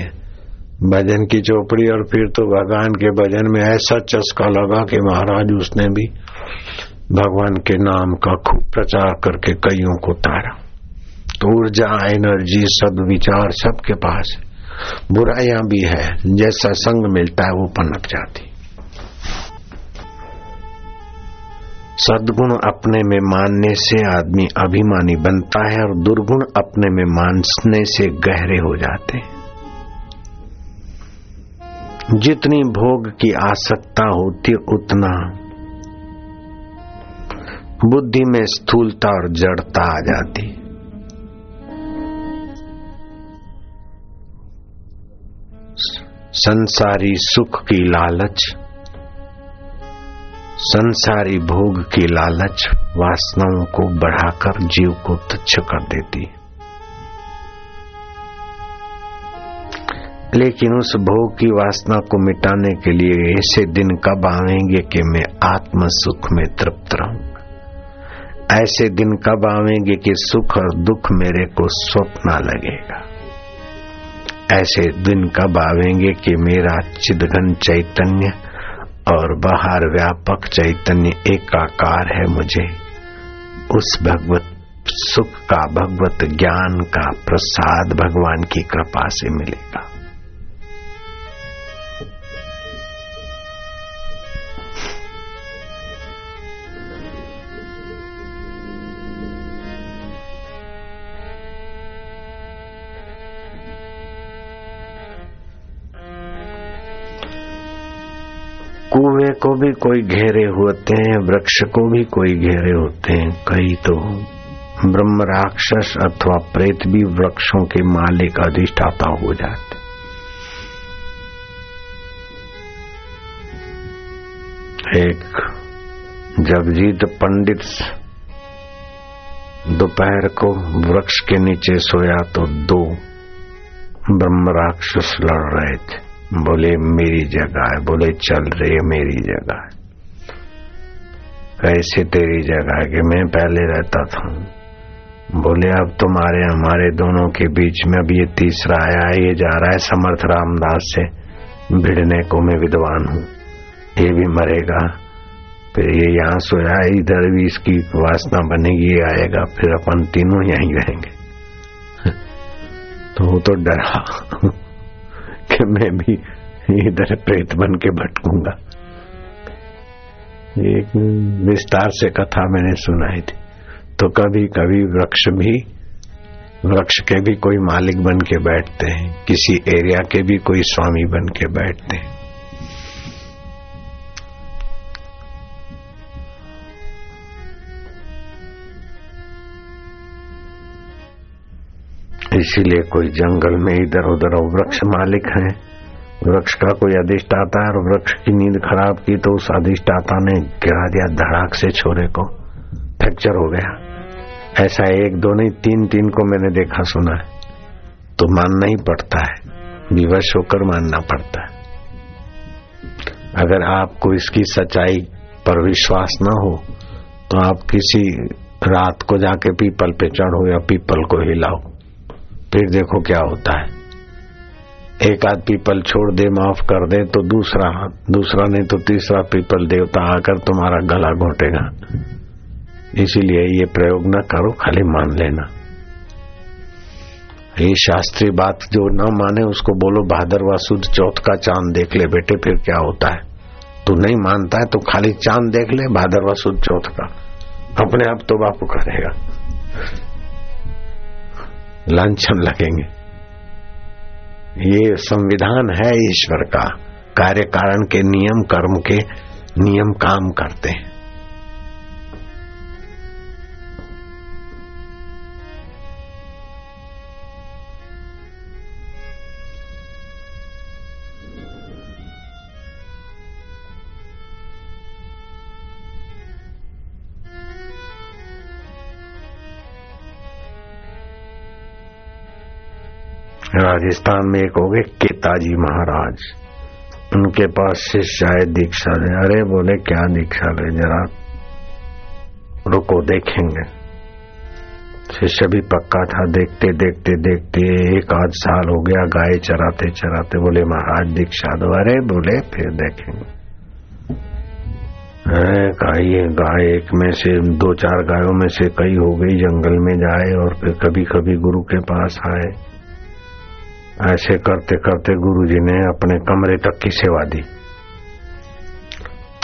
भजन की चोपड़ी, और फिर तो भगवान के भजन में ऐसा चस्का लगा कि महाराज उसने भी भगवान के नाम का खूब प्रचार करके कईयों को तारा। तो ऊर्जा, एनर्जी, सद्विचार सबके पास, बुराइयां भी है, जैसा संग मिलता है वो पनप जाती। सद्गुण अपने में मानने से आदमी अभिमानी बनता है और दुर्गुण अपने में मानने से गहरे हो जाते हैं। जितनी भोग की आसक्ता होती उतना बुद्धि में स्थूलता और जड़ता आ जाती। संसारी सुख की लालच, संसारी भोग की लालच वासनाओं को बढ़ाकर जीव को तुच्छ कर देती, लेकिन उस भोग की वासना को मिटाने के लिए ऐसे दिन कब आएंगे कि मैं आत्म सुख में तृप्त रहूं, ऐसे दिन कब आवेंगे कि सुख और दुख मेरे को स्वप्न लगेगा, ऐसे दिन कब आवेंगे कि मेरा चिदघन चैतन्य और बाहर व्यापक चैतन्य एकाकार है, मुझे उस भगवत सुख का, भगवत ज्ञान का प्रसाद भगवान की कृपा से मिलेगा। कुएं को भी कोई घेरे होते हैं, वृक्ष को भी कोई घेरे होते हैं, कई तो ब्रह्म राक्षस अथवा प्रेत भी वृक्षों के मालिक अधिष्ठाता हो जाते। एक जगजीत पंडित दोपहर को वृक्ष के नीचे सोया तो दो ब्रह्म राक्षस लड़ रहे थे, बोले मेरी जगह है, बोले चल रे मेरी जगह है, ऐसे तेरी जगह है कि मैं पहले रहता था, बोले अब तुम्हारे हमारे दोनों के बीच में, अब ये तीसरा आया है, ये जा रहा है समर्थ रामदास से भिड़ने को, मैं विद्वान हूँ, ये भी मरेगा, फिर ये यहाँ सोया है, इधर भी इसकी वासना बनेगी, ये आएगा, फिर अपन तीनों यहीं रहेंगे। तो वो तो डरा कि मैं भी इधर प्रेत बन के भटकूंगा। एक विस्तार से कथा मैंने सुनाई थी। तो कभी कभी वृक्ष भी वृक्ष के भी कोई मालिक बन के बैठते हैं, किसी एरिया के भी कोई स्वामी बन के बैठते हैं। इसीलिए कोई जंगल में इधर उधर, वृक्ष मालिक है, वृक्ष का कोई अधिष्ठाता है, और वृक्ष की नींद खराब की तो उस अधिष्ठाता ने गिरा दिया धड़ाक से, छोरे को फ्रैक्चर हो गया। ऐसा एक दो नहीं, तीन तीन को मैंने देखा सुना है। तो मानना ही पड़ता है, विवश होकर मानना पड़ता है। अगर आपको इसकी सच्चाई पर विश्वास ना हो तो आप किसी रात को जाके पीपल पे चढ़ो या पीपल को हिलाओ, फिर देखो क्या होता है। एक आध पीपल छोड़ दे, माफ कर दे, तो दूसरा दूसरा नहीं तो तीसरा पीपल देवता आकर तुम्हारा गला घोटेगा। इसीलिए ये प्रयोग न करो, खाली मान लेना। ये शास्त्रीय बात जो न माने उसको बोलो भादरवा सुद चौथ का चांद देख ले बेटे, फिर क्या होता है, तू नहीं मानता है तो खाली चांद देख ले भादरवा सुद चौथ का, अपने आप तो बापू करेगा, लांछन लगेंगे। ये संविधान है ईश्वर का, कार्य कारण के नियम, कर्म के नियम काम करते हैं। राजस्थान में एक हो गए केताजी महाराज, उनके पास शिष्य आए दीक्षा ले। अरे बोले क्या दीक्षा ले, जरा रुको देखेंगे। शिष्य भी पक्का था। देखते देखते देखते एक आध साल हो गया गाय चराते चराते। बोले महाराज दीक्षा दो। अरे बोले फिर देखेंगे। अरे गाय एक में से दो चार गायों में से कई हो गई, जंगल में जाए और फिर कभी कभी गुरु के पास आए। ऐसे करते करते गुरुजी ने अपने कमरे तक की सेवा दी।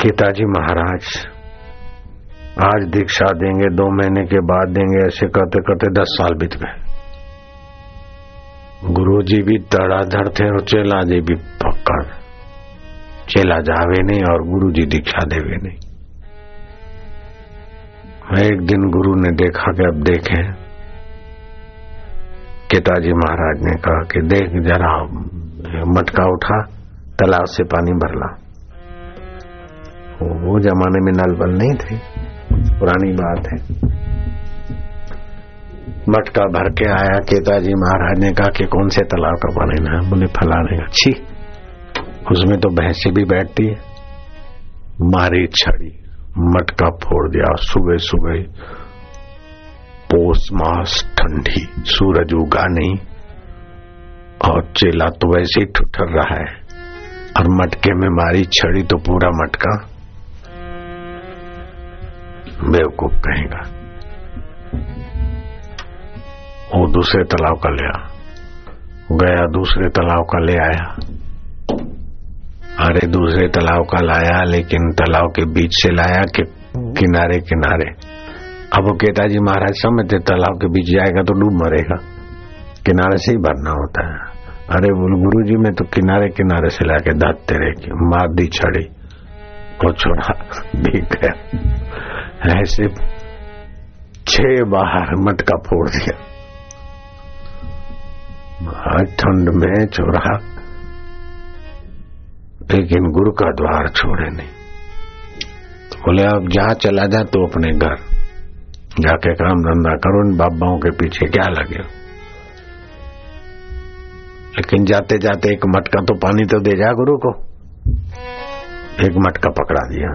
केताजी महाराज आज दीक्षा देंगे, दो महीने के बाद देंगे, ऐसे करते करते दस साल बीत गए। गुरुजी भी धड़ाधड़ थे और चेला जी भी पक्का। चेला जावे नहीं और गुरुजी दीक्षा देवे नहीं। एक दिन गुरु ने देखा कि अब देखें। केताजी महाराज ने कहा कि देख जरा, मटका उठा, तालाब से पानी भर ला। वो जमाने में नल बल नहीं थे, पुरानी बात है। मटका भर के आया। केताजी महाराज ने कहा कि कौन से तालाब का पानी ना? बोले फलाने का। छी, उसमें तो भैंसे भी बैठती है। मारी छड़ी, मटका फोड़ दिया। सुबह सुबह पोस मास, ठंडी, सूरज उगा नहीं और चेला तो वैसे ही ठुठर रहा है और मटके में मारी छड़ी तो पूरा मटका बेवकूफ कहेगा। वो दूसरे तालाब का ले आया। गया दूसरे तालाब का ले आया। अरे दूसरे तालाब का लाया, लेकिन तालाब के बीच से लाया कि किनारे किनारे। अब केताजी महाराज समझते तालाब के बीच जाएगा तो डूब मरेगा, किनारे से ही भरना होता है। अरे बोल गुरुजी, मैं तो किनारे किनारे से लाके दांत तेरे की मार दी छड़ी और छोड़ा, भीग गया। ऐसे छह बाहर मटका फोड़ दिया। महाराज ठंड में छोड़ा, लेकिन गुरु का द्वार छोड़े नहीं। बोले अब जहाँ चला जा तो अपने घर जाके काम धंधा करो, इन बाबाओं के पीछे क्या लगे। लेकिन जाते जाते एक मटका तो पानी तो दे जा गुरु को। एक मटका पकड़ा दिया।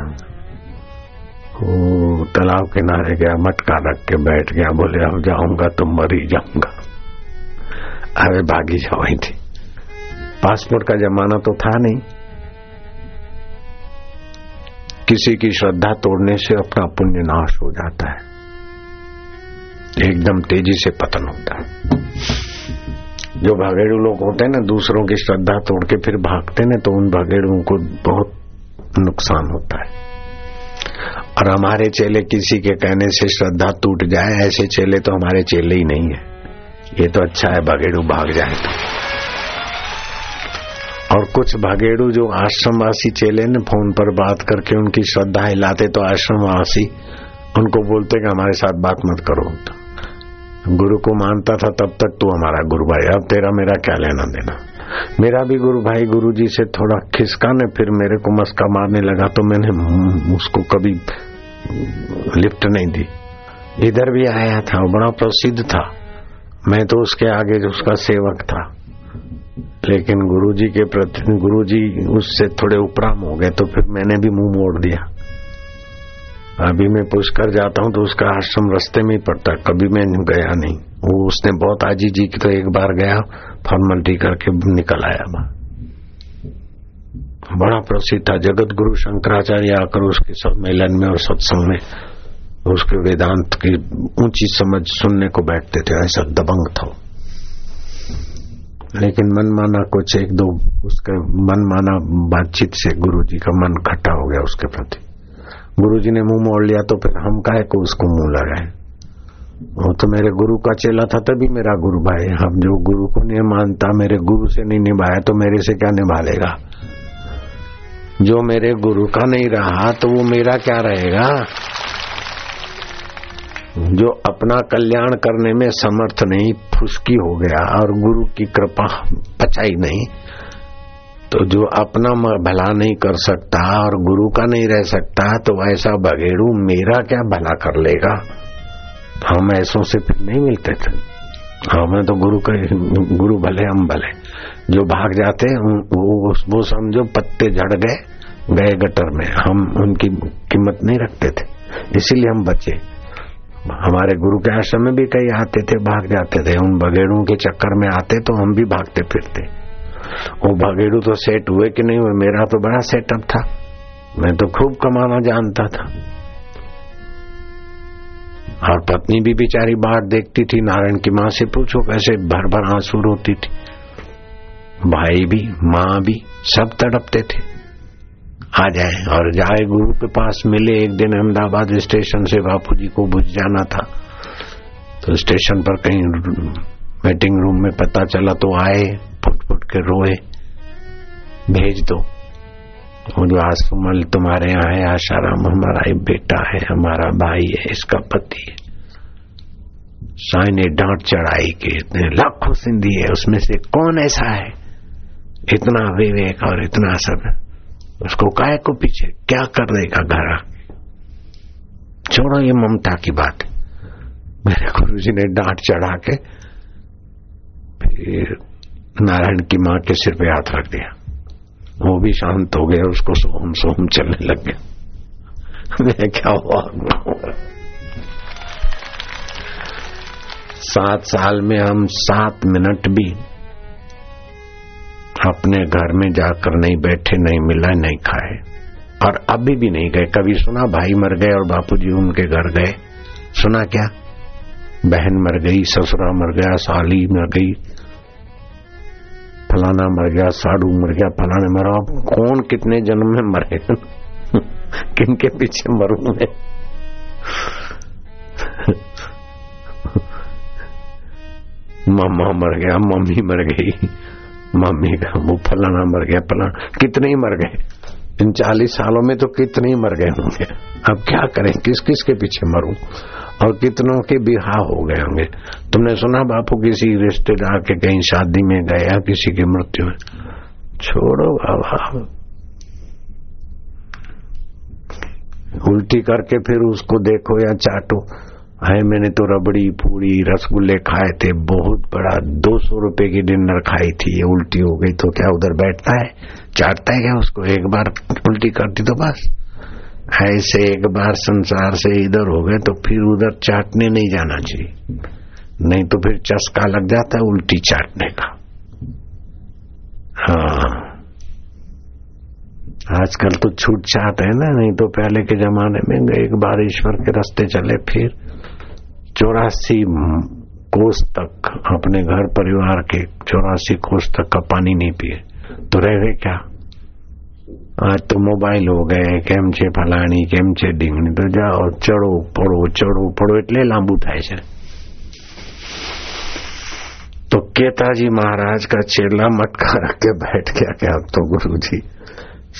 वो तालाब किनारे गया, मटका रख के बैठ गया। बोले अब जाऊंगा तो मर ही जाऊंगा। अरे भागी जाओ ही थी। पासपोर्ट का जमाना तो था नहीं। किसी की श्रद्धा तोड़ने से अपना पुण्य नाश हो जाता है, एकदम तेजी से पतन होता है। जो भागेड़ू लोग होते हैं ना, दूसरों की श्रद्धा तोड़ के फिर भागते ना, तो उन भागेड़ुओं को बहुत नुकसान होता है। और हमारे चेले किसी के कहने से श्रद्धा टूट जाए, ऐसे चेले तो हमारे चेले ही नहीं है। ये तो अच्छा है भागेड़ू भाग जाए तो। और कुछ भागेड़ू जो आश्रमवासी चेले ने फोन पर बात करके उनकी श्रद्धा हिलाते, तो आश्रमवासी उनको बोलते कि हमारे साथ बात मत करो। गुरु को मानता था तब तक, तू हमारा गुरु भाई, अब तेरा मेरा क्या लेना देना। मेरा भी गुरु भाई गुरुजी से थोड़ा खिसका ने फिर मेरे को मस्का मारने लगा, तो मैंने उसको कभी लिफ्ट नहीं दी। इधर भी आया था, वो बड़ा प्रसिद्ध था, मैं तो उसके आगे जो उसका सेवक था, लेकिन गुरुजी के प्रति गुरुजी उससे थोड़े उपराम हो गए, तो फिर मैंने भी मुंह मोड़ दिया। अभी मैं पुष्कर जाता हूँ तो उसका आश्रम रास्ते में ही पड़ता, कभी मैं गया नहीं। वो उसने बहुत आजी जी की, तो एक बार गया, फॉर्मेलिटी करके निकल आया। बड़ा प्रसिद्ध था। जगत गुरु शंकराचार्य आकर उसके सम्मेलन में और सत्संग में उसके वेदांत की ऊंची समझ सुनने को बैठते थे। ऐसा दबंग था। लेकिन मनमाना कुछ एक दो उसके मनमाना बातचीत से गुरुजी का मन खट्टा हो गया उसके प्रति। गुरुजी ने मुंह मोड़ लिया तो फिर हम काहे को उसको मुंह लगाए, वो तो मेरे गुरु का चेला था तभी मेरा गुरु भाई। हम जो गुरु को नहीं मानता, मेरे गुरु से नहीं निभाया तो मेरे से क्या निभा लेगा। जो मेरे गुरु का नहीं रहा तो वो मेरा क्या रहेगा। जो अपना कल्याण करने में समर्थ नहीं, फुसकी हो गया और गुरु की कृपा पचाई नहीं, तो जो अपना भला नहीं कर सकता और गुरु का नहीं रह सकता तो ऐसा बगेड़ू मेरा क्या भला कर लेगा। हम ऐसों से फिर नहीं मिलते थे। हमें तो गुरु का गुरु भले हम भले, जो भाग जाते वो वो समझो पत्ते झड़ गए गए गटर में, हम उनकी कीमत नहीं रखते थे, इसीलिए हम बचे। हमारे गुरु के आश्रम में भी कई आते थे, भाग जाते थे, उन बगेड़ों के चक्कर में आते तो हम भी भागते फिरते। वो बगेड़ू तो सेट हुए कि नहीं हुए, मेरा तो बड़ा सेटअप था, मैं तो खूब कमाना जानता था। और पत्नी भी बेचारी बाहर देखती थी, नारायण की माँ से पूछो कैसे भर भर आंसू रोती थी, भाई भी माँ भी सब तड़पते थे आ जाए और जाए गुरु के पास मिले। एक दिन अहमदाबाद स्टेशन से बापूजी को भुज जाना था तो स्टेशन पर कहीं वेटिंग रूम में पता चला तो आए, फुट फुट के रोए, भेज दो वो जो आसुमल तुम्हारे यहाँ है आशाराम, हमारा ही बेटा है, हमारा भाई है, इसका पति है। साई ने डांट चढ़ाई के इतने लाखों सिंधी है उसमें से कौन ऐसा है, इतना विवेक और इतना सब, उसको काहे को पीछे, क्या कर देगा घरा, छोड़ो ये ममता की बात। मेरे गुरुजी ने डांट चढ़ा के फिर नारायण की माँ के सिर पे हाथ रख दिया, वो भी शांत हो गया, उसको सोहम सोहम चलने लग गया। मैं क्या हुआ, सात साल में हम सात मिनट भी अपने घर में जाकर नहीं बैठे, नहीं मिला, नहीं खाए, और अभी भी नहीं गए। कभी सुना भाई मर गए और बापूजी उनके घर गए, सुना क्या, बहन मर गई, ससुरा मर गया, साली मर गई, फलाना मर गया, साडू मर गया, फलाने मरा, कौन कितने जन्म में मरे किनके पीछे मरूं मैं मामा मर गया, मम्मी मर गई, मम्मी का वो फलाना मर गया, फलाना, कितने ही मर गए इन चालीस सालों में, तो कितने ही मर गए होंगे। अब क्या करें, किस किस के पीछे मरूं, और कितनों के बिहा हो गए होंगे। तुमने सुना बापू किसी रिश्तेदार के कहीं शादी में गया, किसी की मृत्यु में, छोड़ो बाबा, उल्टी करके फिर उसको देखो या चाटो। हाय मैंने तो रबड़ी पूरी रसगुल्ले खाए थे, बहुत बड़ा दो सौ रुपए की डिनर खाई थी, ये उल्टी हो गई तो क्या उधर बैठता है, चाटता है क्या उसको, एक बार उल्टी करती तो बस। ऐसे एक बार संसार से इधर हो गए तो फिर उधर चाटने नहीं जाना चाहिए, नहीं तो फिर चस्का लग जाता है उल्टी चाटने का। हाँ आजकल तो छूट छाट है ना, नहीं तो पहले के जमाने में एक बार ईश्वर के रास्ते चले फिर चौरासी कोस तक अपने घर परिवार के चौरासी कोस तक का पानी नहीं पिए तो रह गए क्या। आज तो मोबाइल हो गए, केम छे फलानी केम छे ढींगणी, तो जाओ चढ़ो पड़ो चढ़ो पड़ो એટલે લાંબુ થાય છે। तो केताजी महाराज का चेला मटका रख के बैठ गया क्या अब तो गुरुजी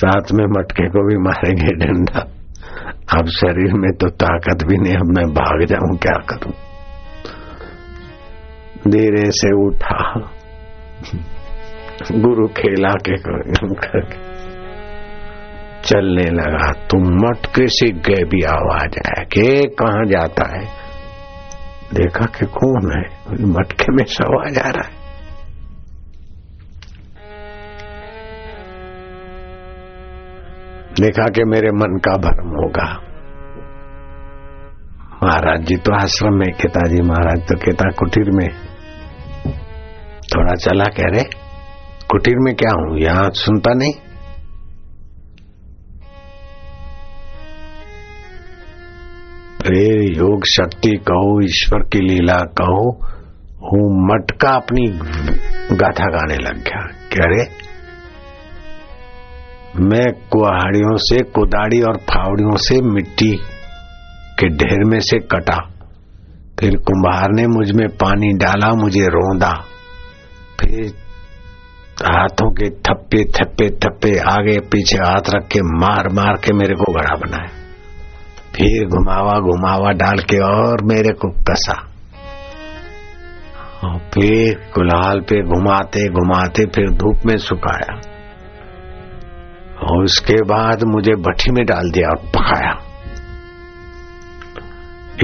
साथ में मटके को भी मारेंगे डंडा, अब शरीर में तो ताकत भी नहीं, अब मैं भाग जाऊं क्या करूं। धीरे से उठा, गुरु खेला के चलने लगा, तुम मटके से गए भी आवाज आया के कहां जाता है, देखा कि कौन है मटके में सवा जा रहा है। देखा कि मेरे मन का भ्रम होगा। महाराज जी तो आश्रम में, केताजी महाराज तो केता कुटीर में, थोड़ा चला कह रहे कुटीर में क्या हूं, यहां सुनता नहीं। अरे योग शक्ति कहो, ईश्वर की लीला कहो, हूं मटका अपनी गाथा गाने लग गया। कह रहे मैं कुहाड़ियों से, कुदाड़ी और फावड़ियों से मिट्टी के ढेर में से कटा, फिर कुम्हार ने मुझ में पानी डाला, मुझे रोंदा, फिर हाथों के थप्पे थप्पे थप्पे आगे पीछे हाथ रख के मार मार के मेरे को गड़ा बनाया, फिर घुमावा घुमावा डाल के और मेरे को कसा, और फिर कुल्हाल पे घुमाते घुमाते फिर धूप में सुखाया, और उसके बाद मुझे भट्ठी में डाल दिया और पकाया।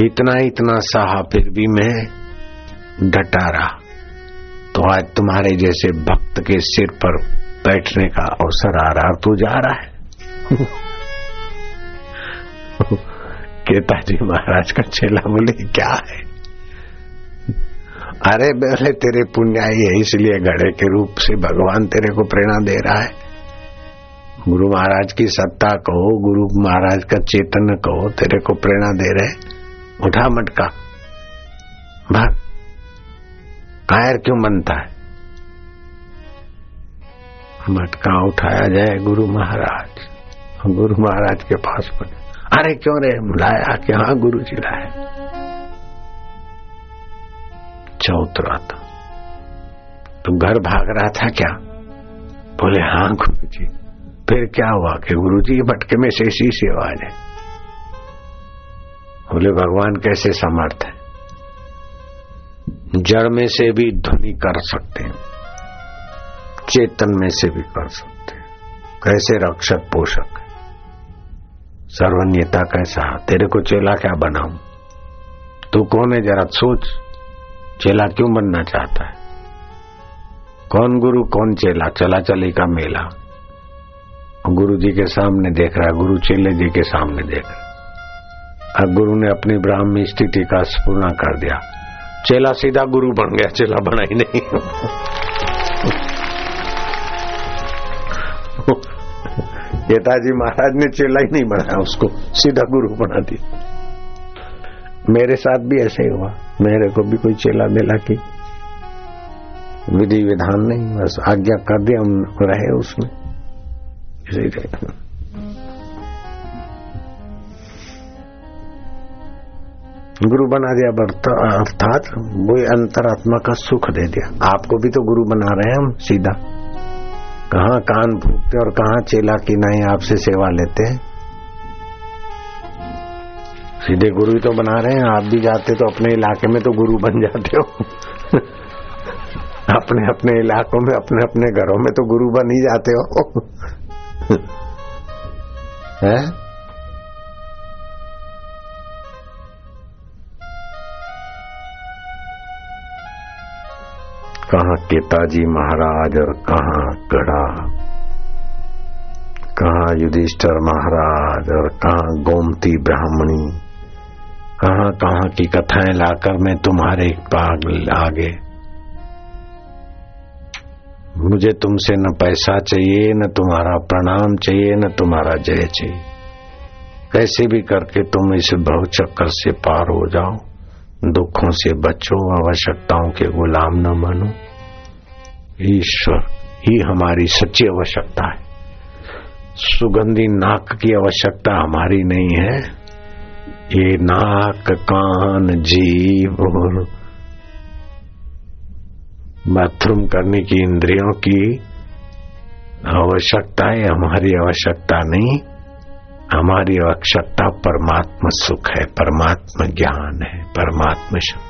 इतना इतना सहा फिर भी मैं डटा रहा। तो आज तुम्हारे जैसे भक्त के सिर पर बैठने का अवसर आ रहा, तू जा रहा है। केताजी महाराज का चेला बोले क्या है? अरे बोले तेरे पुण्याई है, इसलिए घड़े के रूप से भगवान तेरे को प्रेरणा दे रहा है, गुरु महाराज की सत्ता कहो, गुरु महाराज का चेतन कहो, तेरे को प्रेरणा दे रहे, उठा मटका भाग। कायर क्यों बनता है? मटका उठाया जाए गुरु महाराज, गुरु महाराज के पास बने। अरे क्यों रे, बुलाया कि हाँ गुरु जी लाए। चौथरा था, तो घर भाग रहा था क्या? बोले हाँ गुरु जी। फिर क्या हुआ कि गुरु जी मटके में से इसी सेवा है। बोले भगवान कैसे समर्थ है, जड़ में से भी ध्वनि कर सकते हैं, चेतन में से भी कर सकते हैं, कैसे रक्षक पोषक सर्वन्यता कैसा। तेरे को चेला क्या बनाऊं, तू कौन है जरा सोच, चेला क्यों बनना चाहता है? कौन गुरु कौन चेला, चला चली का मेला। गुरु जी के सामने देख रहा है, गुरु चेले जी के सामने देख रहा है। गुरु ने अपनी ब्राह्मी स्थिति का पूर्ण कर दिया, चेला सीधा गुरु बन गया, चेला बना ही नहीं। केताजी महाराज ने चेला ही नहीं बनाया उसको, सीधा गुरु बना दिया। मेरे साथ भी ऐसे ही हुआ, मेरे को भी कोई चेला बेला की विधि विधान नहीं, बस आज्ञा कर दिया, हम रहे उसमें। गुरु बना दिया अर्थात वो अंतरात्मा का सुख दे दिया। आपको भी तो गुरु बना रहे हैं हम, सीधा कहाँ कान भूखते और कहाँ चेला की नहीं आपसे सेवा लेते हैं। सीधे गुरु ही तो बना रहे हैं, आप भी जाते तो अपने इलाके में तो गुरु बन जाते हो। अपने अपने इलाकों में, अपने अपने घरों में तो गुरु बन ही जाते हो। है कहाँ केताजी महाराज और कहाँ गड़ा, कहाँ युधिष्ठर महाराज और कहाँ गोमती ब्राह्मणी, कहाँ कहाँ की कथाएं लाकर मैं तुम्हारे पाग लागे। मुझे तुमसे न पैसा चाहिए, न तुम्हारा प्रणाम चाहिए, न तुम्हारा जय चाहिए। कैसे भी करके तुम इस भव चक्कर से पार हो जाओ, दुखों से बचो, आवश्यकताओं के गुलाम न बनो। ईश्वर ही हमारी सच्ची आवश्यकता है, सुगंधी नाक की आवश्यकता हमारी नहीं है। ये नाक, कान, जीभ और बाथरूम करने की इंद्रियों की आवश्यकता है, हमारी आवश्यकता नहीं। हमारी आवश्यकता परमात्मा सुख है, परमात्मा ज्ञान है, परमात्मा शक्ति।